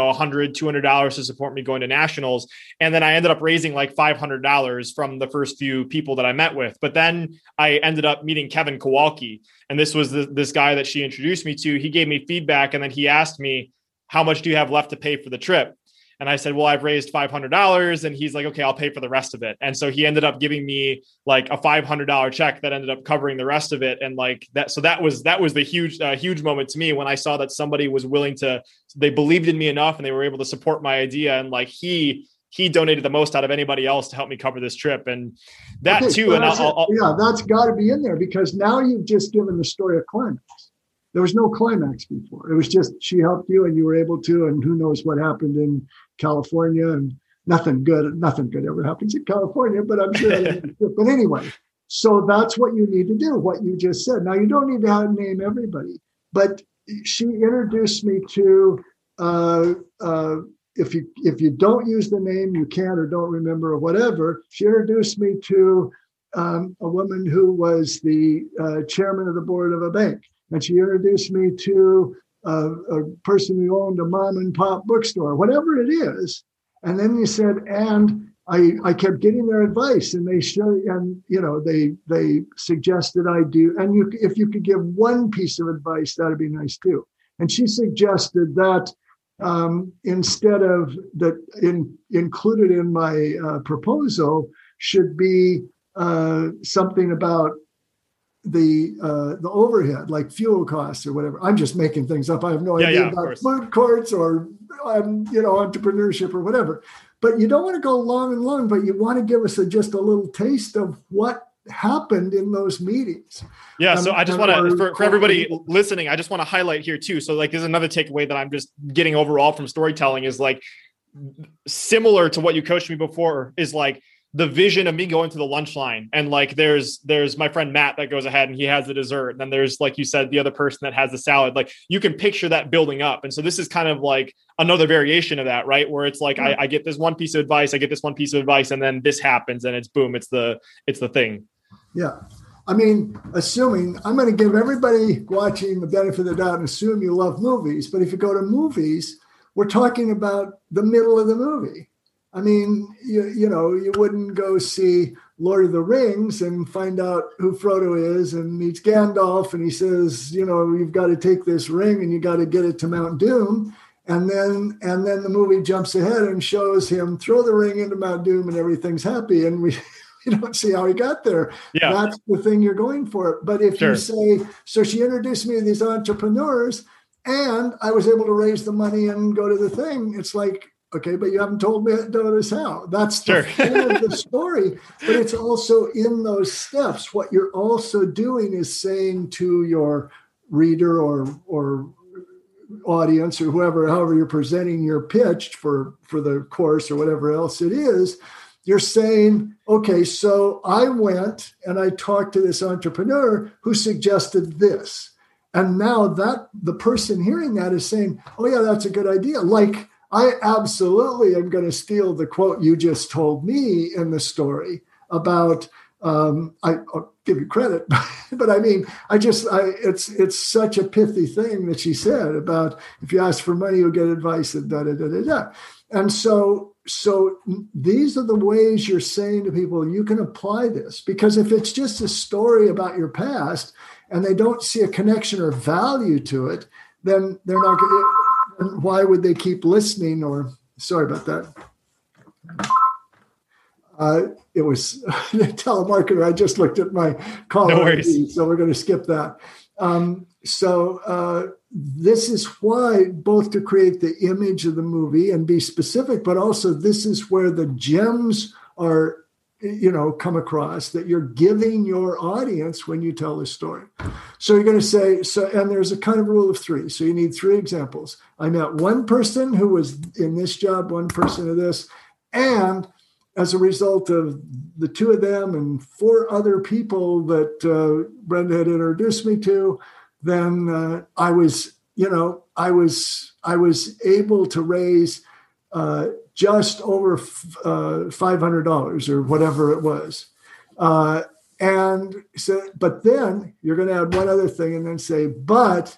$200 to support me going to nationals. And then I ended up raising like $500 from the first few people that I met with. But then I ended up meeting Kevin Kowalke. And this was this guy that she introduced me to. He gave me feedback. And then he asked me, how much do you have left to pay for the trip? And I said, well, I've raised $500. And he's like, okay, I'll pay for the rest of it. And so he ended up giving me like a $500 check that ended up covering the rest of it. And like that, so that was the huge moment to me when I saw that somebody was willing to, they believed in me enough and they were able to support my idea. And like, he donated the most out of anybody else to help me cover this trip. And that that's gotta be in there, because now you've just given the story a climax. There was no climax before. It was just she helped you and you were able to, and who knows what happened in California, and nothing good ever happens in California, but I'm sure. But anyway, so that's what you need to do, what you just said. Now, you don't need to name everybody, but she introduced me to, if you don't use the name, you can't or don't remember or whatever, she introduced me to a woman who was the chairman of the board of a bank. And she introduced me to a person who owned a mom and pop bookstore, whatever it is. And then you said, and I kept getting their advice, and they showed, and they suggested I do. And if you could give one piece of advice, that'd be nice too. And she suggested that instead of that, included in my proposal should be something about the overhead, like fuel costs or whatever. I'm just making things up. I have no idea about food courts or entrepreneurship or whatever. But you don't want to go long and long, but you want to give us just a little taste of what happened in those meetings. Yeah. So I just want to, for everybody listening, I just want to highlight here too. So like, there's another takeaway that I'm just getting overall from storytelling is like, similar to what you coached me before, is like, the vision of me going to the lunch line, and like there's my friend Matt that goes ahead and he has the dessert, and then there's, like you said, the other person that has the salad. Like, you can picture that building up. And so this is kind of like another variation of that, right? Where it's like, I get this one piece of advice, and then this happens, and it's boom, it's the thing. Yeah. I mean, assuming, I'm going to give everybody watching the benefit of the doubt and assume you love movies, but if you go to movies, we're talking about the middle of the movie. I mean, you wouldn't go see Lord of the Rings and find out who Frodo is and meets Gandalf, and he says, you've got to take this ring and you got to get it to Mount Doom. And then the movie jumps ahead and shows him throw the ring into Mount Doom and everything's happy. And we don't see how he got there. Yeah. That's the thing you're going for. But if you say, so she introduced me to these entrepreneurs and I was able to raise the money and go to the thing. It's like, okay, but you haven't told me how. That's the end of the story. But it's also in those steps. What you're also doing is saying to your reader or audience or whoever, however you're presenting your pitch for the course or whatever else it is, you're saying, okay, so I went and I talked to this entrepreneur who suggested this. And now that the person hearing that is saying, oh yeah, that's a good idea. Like, I absolutely am going to steal the quote you just told me in the story about, I'll give you credit, but I mean, it's such a pithy thing that she said about, if you ask for money, you'll get advice and da-da-da-da-da. And so these are the ways you're saying to people, you can apply this, because if it's just a story about your past and they don't see a connection or value to it, then they're not going to, why would they keep listening? Or, sorry about that. It was a telemarketer. I just looked at my call. No worries. So we're going to skip that. This is why, both to create the image of the movie and be specific, but also this is where the gems are, come across that you're giving your audience when you tell a story. So you're going to say, and there's a kind of rule of three. So you need three examples. I met one person who was in this job, one person of this, and as a result of the two of them and four other people that Brenda had introduced me to, then I was able to raise just over $500 or whatever it was. And so, but then you're going to add one other thing and then say, but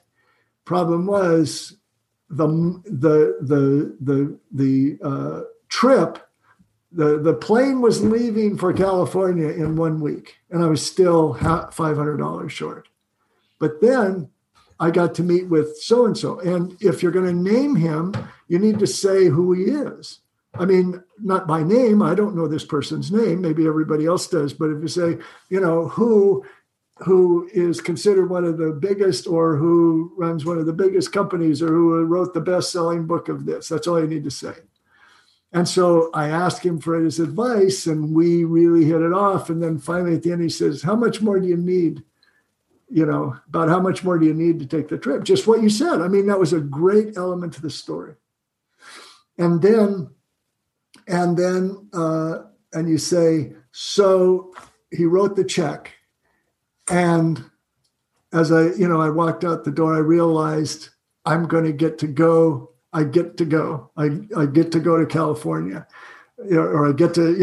problem was the trip. The plane was leaving for California in 1 week, and I was still $500 short. But then I got to meet with so-and-so. And if you're going to name him, you need to say who he is. I mean, not by name. I don't know this person's name. Maybe everybody else does. But if you say, who is considered one of the biggest, or who runs one of the biggest companies, or who wrote the best-selling book of this, that's all you need to say. And so I asked him for his advice, and we really hit it off. And then finally at the end, he says, how much more do you need? About how much more do you need to take the trip? Just what you said. I mean, that was a great element to the story. And then you say, so he wrote the check. And as I walked out the door, I realized I'm going to get to go. I get to go to California, or I get to,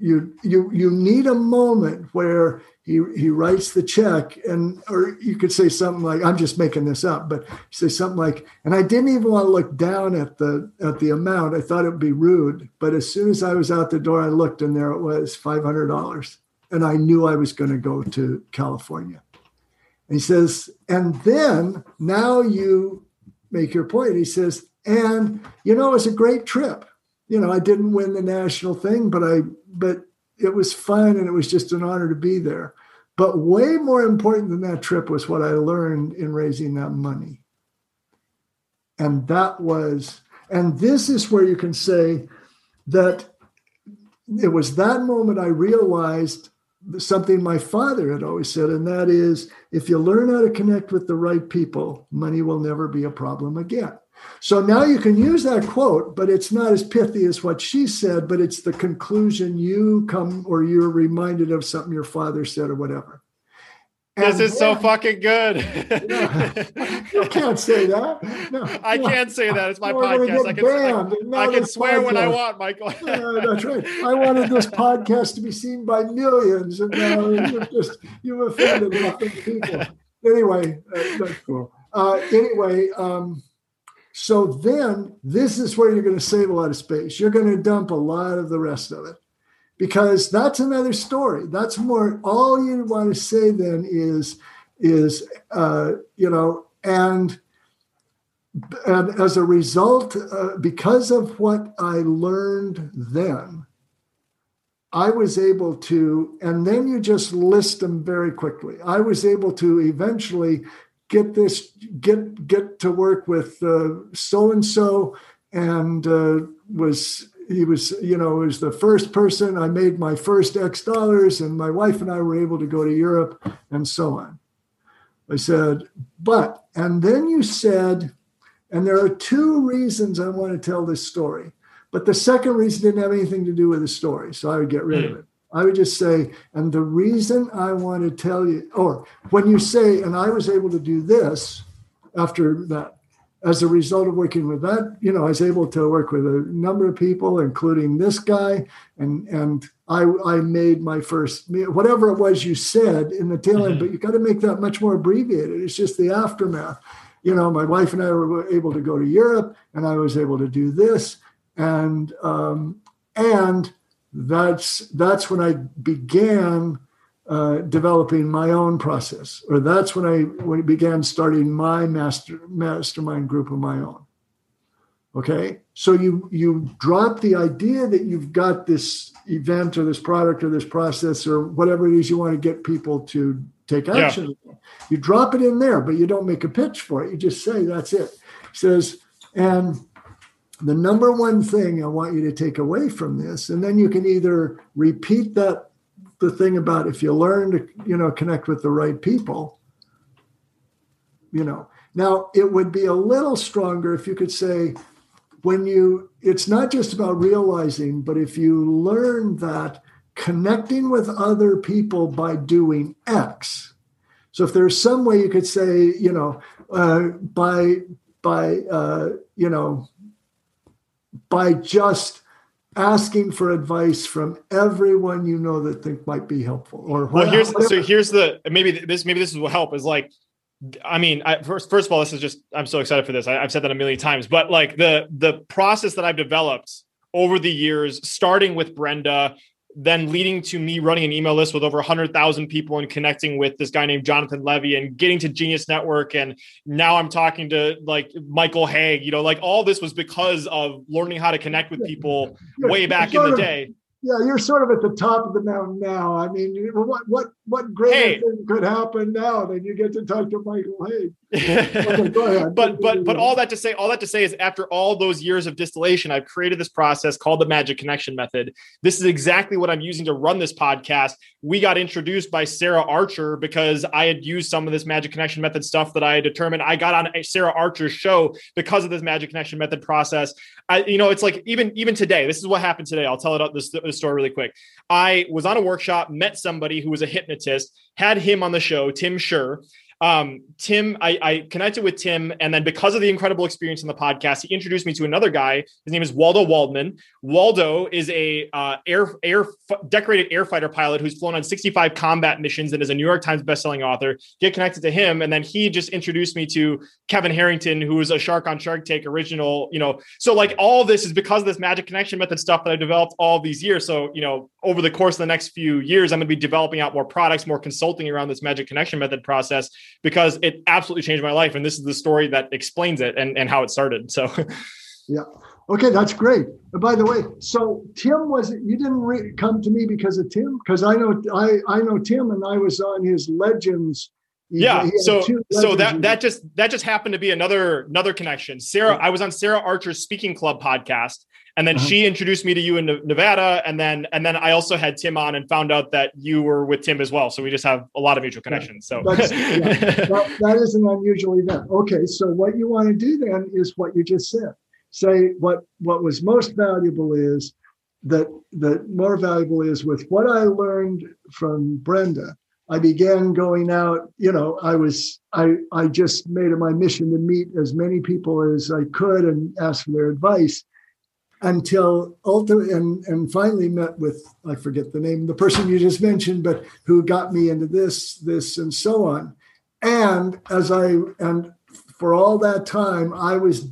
you need a moment where he writes the check, and, or you could say something like, I'm just making this up, but say something like, and I didn't even want to look down at the amount. I thought it would be rude, but as soon as I was out the door, I looked, and there it was, $500. And I knew I was going to go to California. And he says, and then now you make your point. He says, and, it was a great trip. I didn't win the national thing, but it was fun, and it was just an honor to be there. But way more important than that trip was what I learned in raising that money. And this is where you can say that it was that moment I realized something my father had always said, and that is, if you learn how to connect with the right people, money will never be a problem again. So now you can use that quote, but it's not as pithy as what she said, but it's the conclusion you come, or you're reminded of something your father said or whatever. And this is so fucking good. Yeah. You can't say that. No, I can't say that. It's my podcast. I can swear podcast when I want, Michael. Yeah, that's right. I wanted this podcast to be seen by millions, and now you've offended nothing people. Anyway, that's cool. So then this is where you're going to save a lot of space. You're going to dump a lot of the rest of it, because that's another story. That's more, all you want to say then is, and as a result, because of what I learned then, I was able to, and then you just list them very quickly. I was able to eventually get to work with so-and-so, and he was the first person. I made my first X dollars, and my wife and I were able to go to Europe, and so on. I said, and then you said, And there are two reasons I want to tell this story. But the second reason didn't have anything to do with the story, so I would get rid of it. I would just say, and the reason I want to tell you, or when you say, and I was able to do this after that, as a result of working with that, you know, I was able to work with a number of people, including this guy, and I made my first, whatever it was you said in the tail end, but you got to make that much more abbreviated. It's just the aftermath. You know, my wife and I were able to go to Europe, and I was able to do this, and that's when I began developing my own process, or that's when I began starting my mastermind group of my own. Okay, so you drop the idea that you've got this event or this product or this process or whatever it is you want to get people to take action. Yeah. You drop it in there, but you don't make a pitch for it. You just say that's it. It says, and the number one thing I want you to take away from this, and then you can either repeat that, the thing about if you learn to, you know, connect with the right people, you know. Now, it would be a little stronger if you could say, it's not just about realizing, but if you learn that connecting with other people by doing X. So if there's some way you could say, you know, by just asking for advice from everyone you know that think might be helpful. Or maybe this will help. Is like, I mean, first of all, this is just, I'm so excited for this. I've said that a million times, but like the process that I've developed over the years, starting with Brenda, then leading to me running an email list with over 100,000 people and connecting with this guy named Jonathan Levy and getting to Genius Network. And now I'm talking to like Michael Hauge, you know, like all this was because of learning how to connect with people way back in the day. Yeah. You're sort of at the top of the mountain now. I mean, what greater thing could happen now than you get to talk to Michael Hauge? Okay, go ahead. But all that to say is after all those years of distillation, I've created this process called the Magic Connection Method. This is exactly what I'm using to run this podcast. We got introduced by Sarah Archer because I had used some of this Magic Connection Method stuff that I had determined. I got on Sarah Archer's show because of this Magic Connection Method process. It's like even today, this is what happened today. I'll tell it this story really quick. I was on a workshop, met somebody who was a hypnotist, had him on the show, Tim Shurr. I connected with Tim. And then because of the incredible experience on the podcast, he introduced me to another guy. His name is Waldo Waldman. Waldo is a decorated air fighter pilot who's flown on 65 combat missions and is a New York Times bestselling author. Get connected to him. And then he just introduced me to Kevin Harrington, who is a shark on Shark Tank original, you know. So like all this is because of this Magic Connection Method stuff that I developed all these years. So, you know, over the course of the next few years, I'm going to be developing out more products, more consulting around this Magic Connection Method process, because it absolutely changed my life. And this is the story that explains it and how it started. So, yeah. Okay. That's great. And by the way, so Tim you didn't come to me because of Tim, because I know Tim and I was on his Legends. Yeah. So that just happened to be another connection. Sarah, I was on Sarah Archer's Speaking Club podcast. And then she introduced me to you in Nevada. And then I also had Tim on and found out that you were with Tim as well. So we just have a lot of mutual connections. So that is an unusual event. Okay. So what you want to do then is what you just said. Say what was most valuable is that more valuable is with what I learned from Brenda. I began going out, you know, I just made it my mission to meet as many people as I could and ask for their advice. Until ultimately, and finally met with, I forget the name, the person you just mentioned, but who got me into this, and so on. And for all that time, I was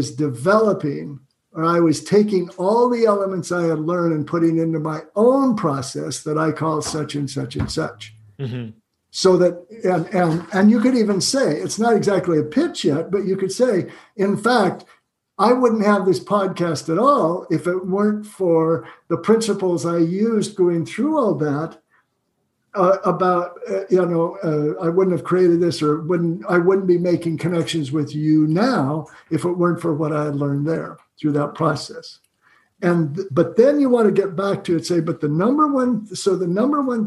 developing, or I was taking all the elements I had learned and putting into my own process that I call such and such and such. Mm-hmm. So that, and you could even say, it's not exactly a pitch yet, but you could say, in fact, I wouldn't have this podcast at all if it weren't for the principles I used going through all that I wouldn't have created this I wouldn't be making connections with you now if it weren't for what I had learned there through that process. But then you want to get back to it, say, but the number one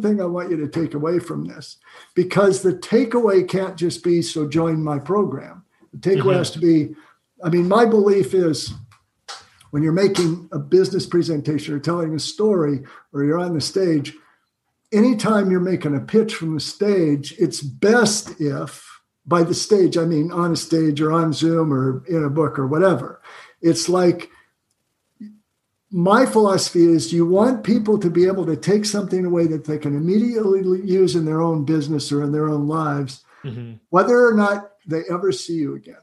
thing I want you to take away from this, because the takeaway can't just be, so join my program. The takeaway has to be, I mean, my belief is when you're making a business presentation or telling a story or you're on the stage, anytime you're making a pitch from the stage, it's best if, by the stage, I mean on a stage or on Zoom or in a book or whatever. It's like, my philosophy is you want people to be able to take something away that they can immediately use in their own business or in their own lives, whether or not they ever see you again,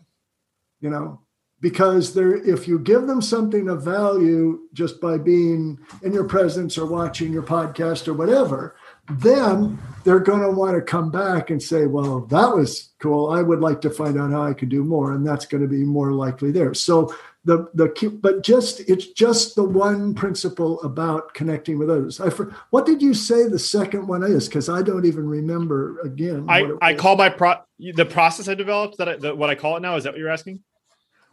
you know, because if you give them something of value just by being in your presence or watching your podcast or whatever, then they're going to want to come back and say, well, that was cool. I would like to find out how I could do more. And that's going to be more likely there. So it's just the one principle about connecting with others. What did you say the second one is? Because I don't even remember again. I call my the process I developed what I call it now. Is that what you're asking?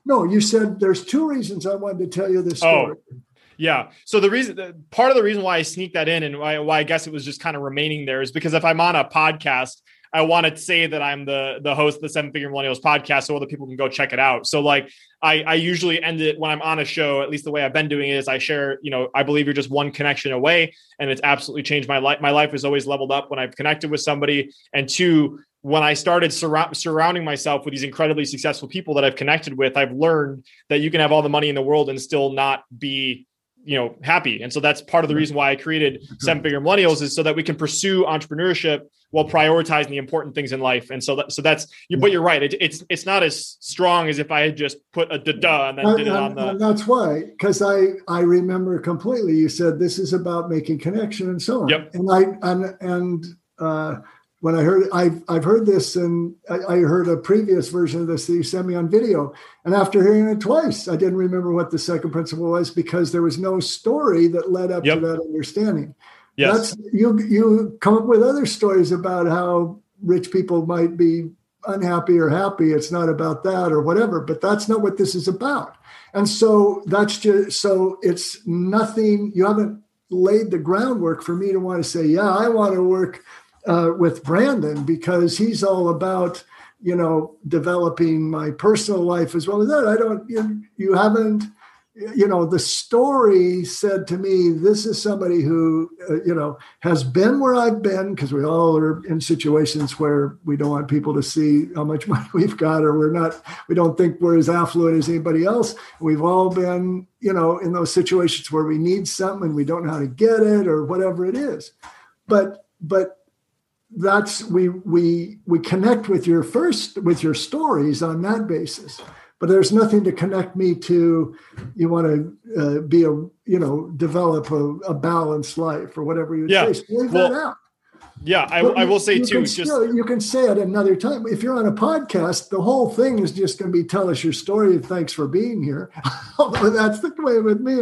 No, you said there's two reasons I wanted to tell you this story. Oh, yeah. So part of the reason why I sneaked that in and why I guess it was just kind of remaining there is because if I'm on a podcast, I want to say that I'm the host of the Seven Figure Millennials podcast so other people can go check it out. So like I usually end it when I'm on a show, at least the way I've been doing it is I share, you know, I believe you're just one connection away, and it's absolutely changed my life. My life is always leveled up when I've connected with somebody. And two, when I started surrounding myself with these incredibly successful people that I've connected with, I've learned that you can have all the money in the world and still not be, you know, happy. And so that's part of the reason why I created Seven Figure Millennials is so that we can pursue entrepreneurship while prioritizing the important things in life. And but you're right. It's not as strong as if I had just put a da-da and then did it on the... And that's why, because I remember completely, you said, this is about making connection and so on. Yep. And when I heard, I've heard this, and I heard a previous version of this that you sent me on video. And after hearing it twice, I didn't remember what the second principle was because there was no story that led up to that understanding. Yes. You come up with other stories about how rich people might be unhappy or happy. It's not about that or whatever, but that's not what this is about. And so it's nothing. You haven't laid the groundwork for me to want to say, yeah, I want to work with Brandon because he's all about, you know, developing my personal life as well as that. You haven't, you know, the story said to me, this is somebody who, you know, has been where I've been, because we all are in situations where we don't want people to see how much money we've got, or we don't think we're as affluent as anybody else. We've all been, you know, in those situations where we need something and we don't know how to get it or whatever it is. But that's we connect with your stories on that basis, but there's nothing to connect me to. You want to be a, you know, develop a balanced life or whatever you would say. So leave that out. Yeah, I will say too. You can say it another time. If you're on a podcast, the whole thing is just going to be tell us your story. Thanks for being here. Although that's the way with me.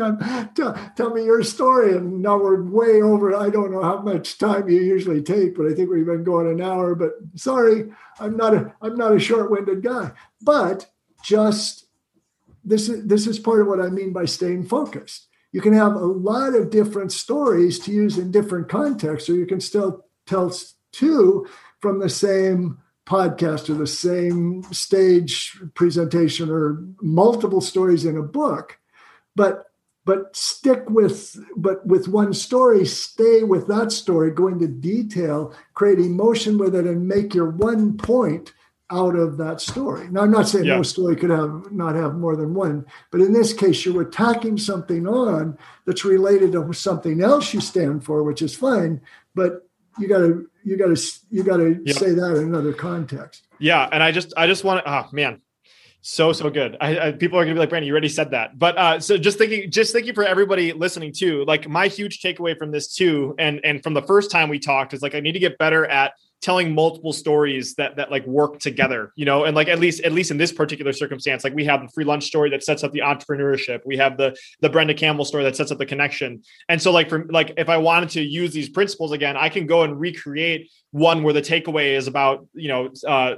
Tell me your story, and now we're way over. I don't know how much time you usually take, but I think we've been going an hour. But sorry, I'm not a short-winded guy. But just this is part of what I mean by staying focused. You can have a lot of different stories to use in different contexts, or you can still tell two from the same podcast or the same stage presentation or multiple stories in a book, but with one story, stay with that story, go into detail, create emotion with it, and make your one point out of that story. Now, I'm not saying no story could not have more than one, but in this case, you're attacking something on that's related to something else you stand for, which is fine, but you gotta say that in another context. Yeah. And I just want to, So good. People are gonna be like, Brandon, you already said that, but so just thinking for everybody listening too, like my huge takeaway from this too. And from the first time we talked is like, I need to get better at telling multiple stories that like work together, you know, and like, at least in this particular circumstance, like we have the free lunch story that sets up the entrepreneurship. We have the Brenda Campbell story that sets up the connection. And so like, if I wanted to use these principles again, I can go and recreate one where the takeaway is about, you know,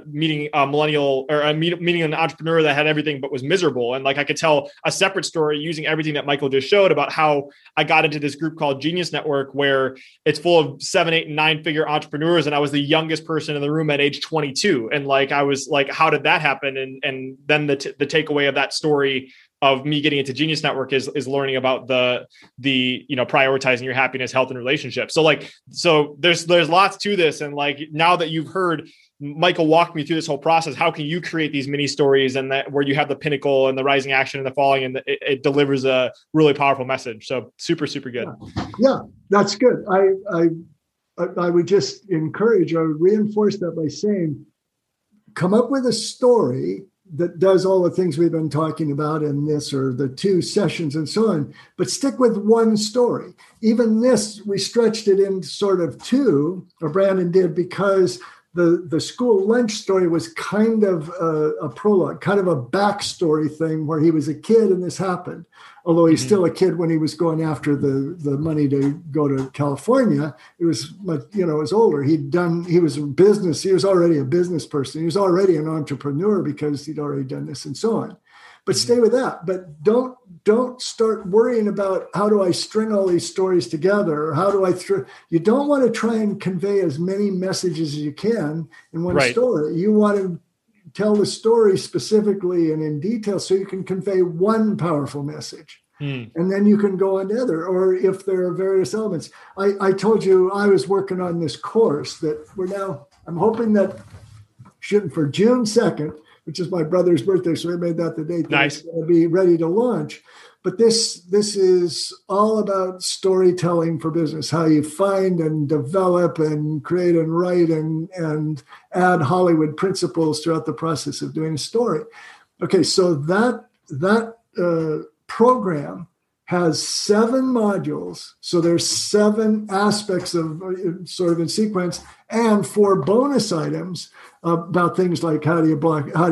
meeting a millennial or meeting an entrepreneur that had everything, but was miserable. And like, I could tell a separate story using everything that Michael just showed about how I got into this group called Genius Network, where it's full of 7, 8, and 9 figure entrepreneurs. And I was the youngest person in the room at age 22. And like, I was like, how did that happen? And then the takeaway of that story of me getting into Genius Network is learning about the, you know, prioritizing your happiness, health, and relationships. So like, so there's lots to this. And like, now that you've heard Michael walk me through this whole process, how can you create these mini stories and that where you have the pinnacle and the rising action and the falling, and it delivers a really powerful message. So super, super good. Yeah, that's good. I would just encourage, I would reinforce that by saying, come up with a story that does all the things we've been talking about in this or the two sessions and so on, but stick with one story. Even this, we stretched it in sort of two, or Brandon did, because the school lunch story was kind of a prologue, kind of a backstory thing where he was a kid and this happened, although he's still a kid when he was going after the money to go to California. It was much, you know, it was older. He was in business. He was already a business person. He was already an entrepreneur because he'd already done this and so on. But stay with that. But don't start worrying about how do I string all these stories together? Or how do I you don't want to try and convey as many messages as you can in one story. You want to tell the story specifically and in detail so you can convey one powerful message. And then you can go on to other, or if there are various elements. I told you I was working on this course that I'm hoping that shooting for June 2nd. Which is my brother's birthday, so we made that the date. Nice. It's going to be ready to launch. But this is all about storytelling for business, how you find and develop and create and write and add Hollywood principles throughout the process of doing a story. Okay, so that program has 7 modules. So there's 7 aspects of sort of in sequence and 4 bonus items about things like how do you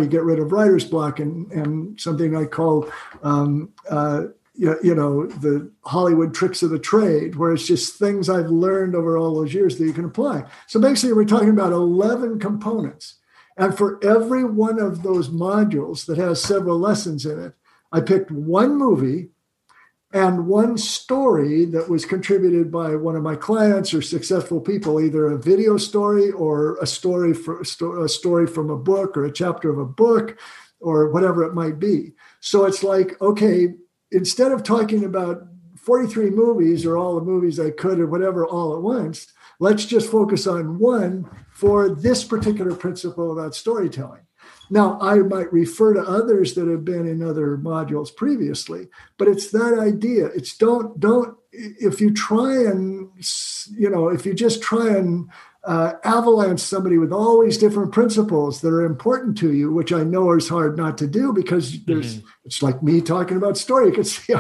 get rid of writer's block and something I call, the Hollywood tricks of the trade, where it's just things I've learned over all those years that you can apply. So basically we're talking about 11 components. And for every one of those modules that has several lessons in it, I picked one movie and one story that was contributed by one of my clients or successful people, either a video story or a story from a book or a chapter of a book or whatever it might be. So it's like, okay, instead of talking about 43 movies or all the movies I could or whatever all at once, let's just focus on one for this particular principle about storytelling. Now, I might refer to others that have been in other modules previously, but it's that idea. It's don't, if you try and, you know, if you just try and avalanche somebody with all these different principles that are important to you, which I know is hard not to do because there's, it's like me talking about story. You can see,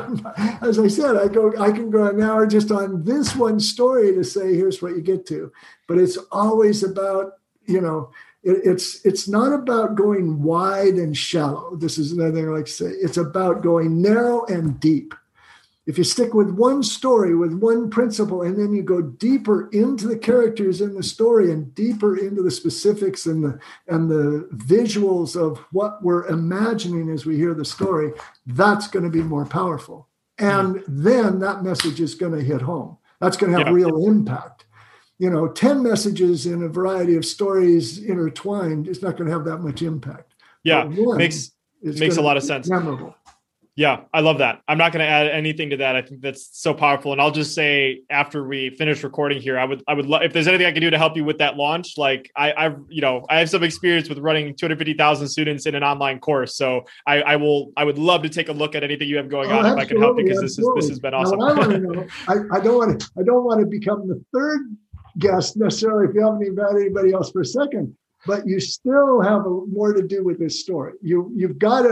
as I said, I can go an hour just on this one story to say, here's what you get to, but it's always about, you know, it's not about going wide and shallow. This is another thing I like to say. It's about going narrow and deep. If you stick with one story, with one principle, and then you go deeper into the characters in the story and deeper into the specifics and the visuals of what we're imagining as we hear the story, that's going to be more powerful. And then that message is going to hit home. That's going to have real impact. You know, 10 messages in a variety of stories intertwined is not going to have that much impact. Yeah, makes a lot of sense. Memorable. Yeah, I love that. I'm not going to add anything to that. I think that's so powerful. And I'll just say after we finish recording here, I would love if there's anything I can do to help you with that launch. Like I have some experience with running 250,000 students in an online course. So I would love to take a look at anything you have going on if I can help you, because this has been awesome. Now, I don't want to become the third guest necessarily if you haven't even had anybody else for a second, but you still have more to do with this story. There's got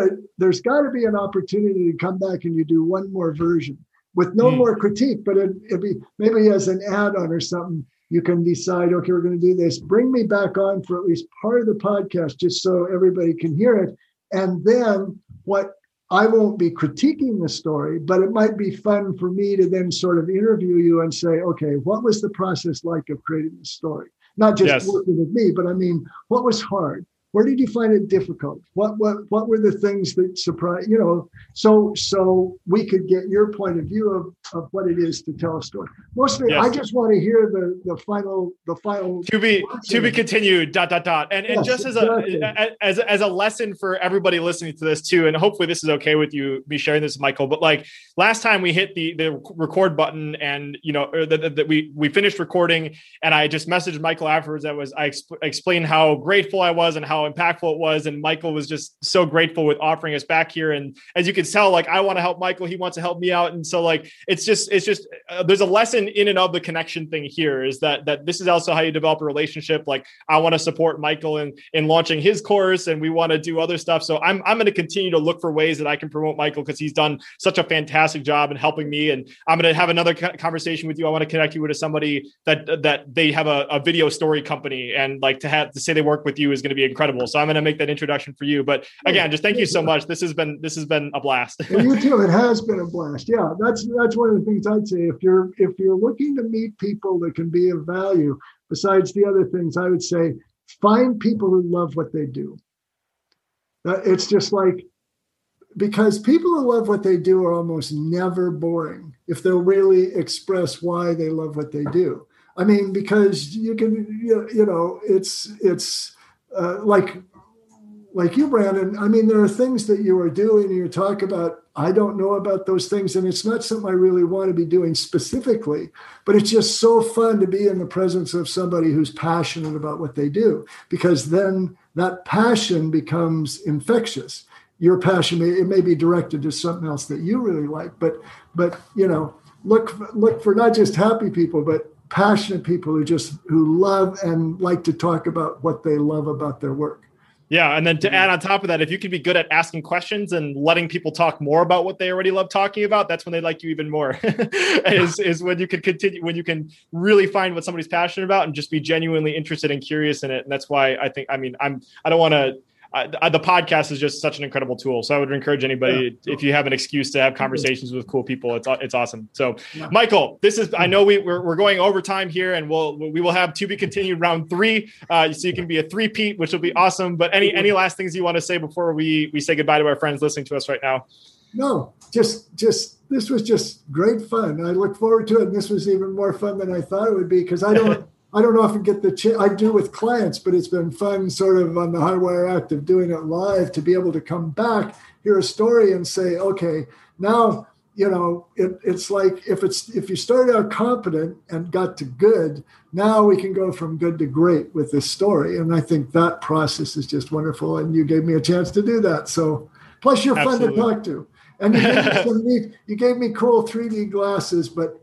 to be an opportunity to come back and you do one more version with no more critique, but it'd be maybe as an add-on or something. you can decide, okay, we're going to do this. Bring me back on for at least part of the podcast just so everybody can hear it. And then what, I won't be critiquing the story, but it might be fun for me to then sort of interview you and say, okay, what was the process like of creating the story? Not just working with me, but I mean, what was hard? Where did you find it difficult? What were the things that surprised, you know, so we could get your point of view of what it is to tell a story. Mostly, I just want to hear the final to be continued ... And just as exactly. as a lesson for everybody listening to this too, and hopefully this is okay with you, me sharing this, Michael, but like last time we hit the record button and, you know, that we finished recording and I just messaged Michael afterwards. I explained how grateful I was and how impactful it was, and Michael was just so grateful with offering us back here. And as you can tell, like I want to help Michael, he wants to help me out, and so like it's just there's a lesson in and of the connection thing here, is that this is also how you develop a relationship. Like I want to support Michael in launching his course, and we want to do other stuff. So I'm going to continue to look for ways that I can promote Michael because he's done such a fantastic job in helping me. And I'm going to have another conversation with you. I want to connect you with somebody that they have a video story company, and like to say they work with you is going to be incredible. So I'm going to make that introduction for you. But again, just thank you so much. This has been a blast. Well, you too. It has been a blast. Yeah, that's one of the things I'd say. If you're looking to meet people that can be of value, besides the other things, I would say find people who love what they do. It's just like, because people who love what they do are almost never boring if they'll really express why they love what they do. I mean, because you can, you know, it's. Like you, Brandon, I mean, there are things that you are doing and you talk about, I don't know about those things. And it's not something I really want to be doing specifically, but it's just so fun to be in the presence of somebody who's passionate about what they do, because then that passion becomes infectious. Your passion, it may be directed to something else that you really like, but you know, look for not just happy people, but passionate people who love and like to talk about what they love about their work. Yeah. And then to add on top of that, if you can be good at asking questions and letting people talk more about what they already love talking about, that's when they like you even more. is when you can continue, when you can really find what somebody's passionate about and just be genuinely interested and curious in it. And that's why I think, I mean, the podcast is just such an incredible tool. So I would encourage anybody, if you have an excuse to have conversations with cool people, it's awesome. So Michael, I know we're going overtime here, and we will have to be continued round 3. So you can be a 3-peat, which will be awesome. But any last things you want to say before we say goodbye to our friends listening to us right now? No, just this was just great fun. I look forward to it. And this was even more fun than I thought it would be, because I don't often get the chance. I do with clients, but it's been fun sort of on the high wire act of doing it live, to be able to come back, hear a story and say, okay, now, you know, it's like if you started out competent and got to good, now we can go from good to great with this story. And I think that process is just wonderful. And you gave me a chance to do that. So plus you're Absolutely. Fun to talk to. And you gave me you gave me cool 3D glasses, but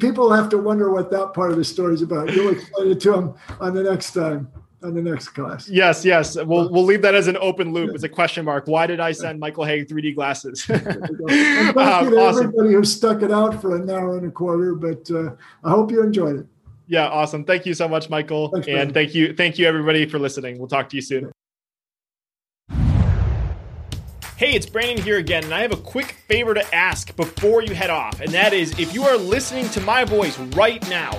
people have to wonder what that part of the story is about. You'll explain it to them on the next class. Yes. We'll leave that as an open loop, as a question mark. Why did I send Michael Hauge 3D glasses? And thank you to everybody who stuck it out for an hour and a quarter, but I hope you enjoyed it. Yeah, awesome. Thank you so much, Michael. Thanks, and thank you everybody for listening. We'll talk to you soon. Hey, it's Brandon here again, and I have a quick favor to ask before you head off, and that is, if you are listening to my voice right now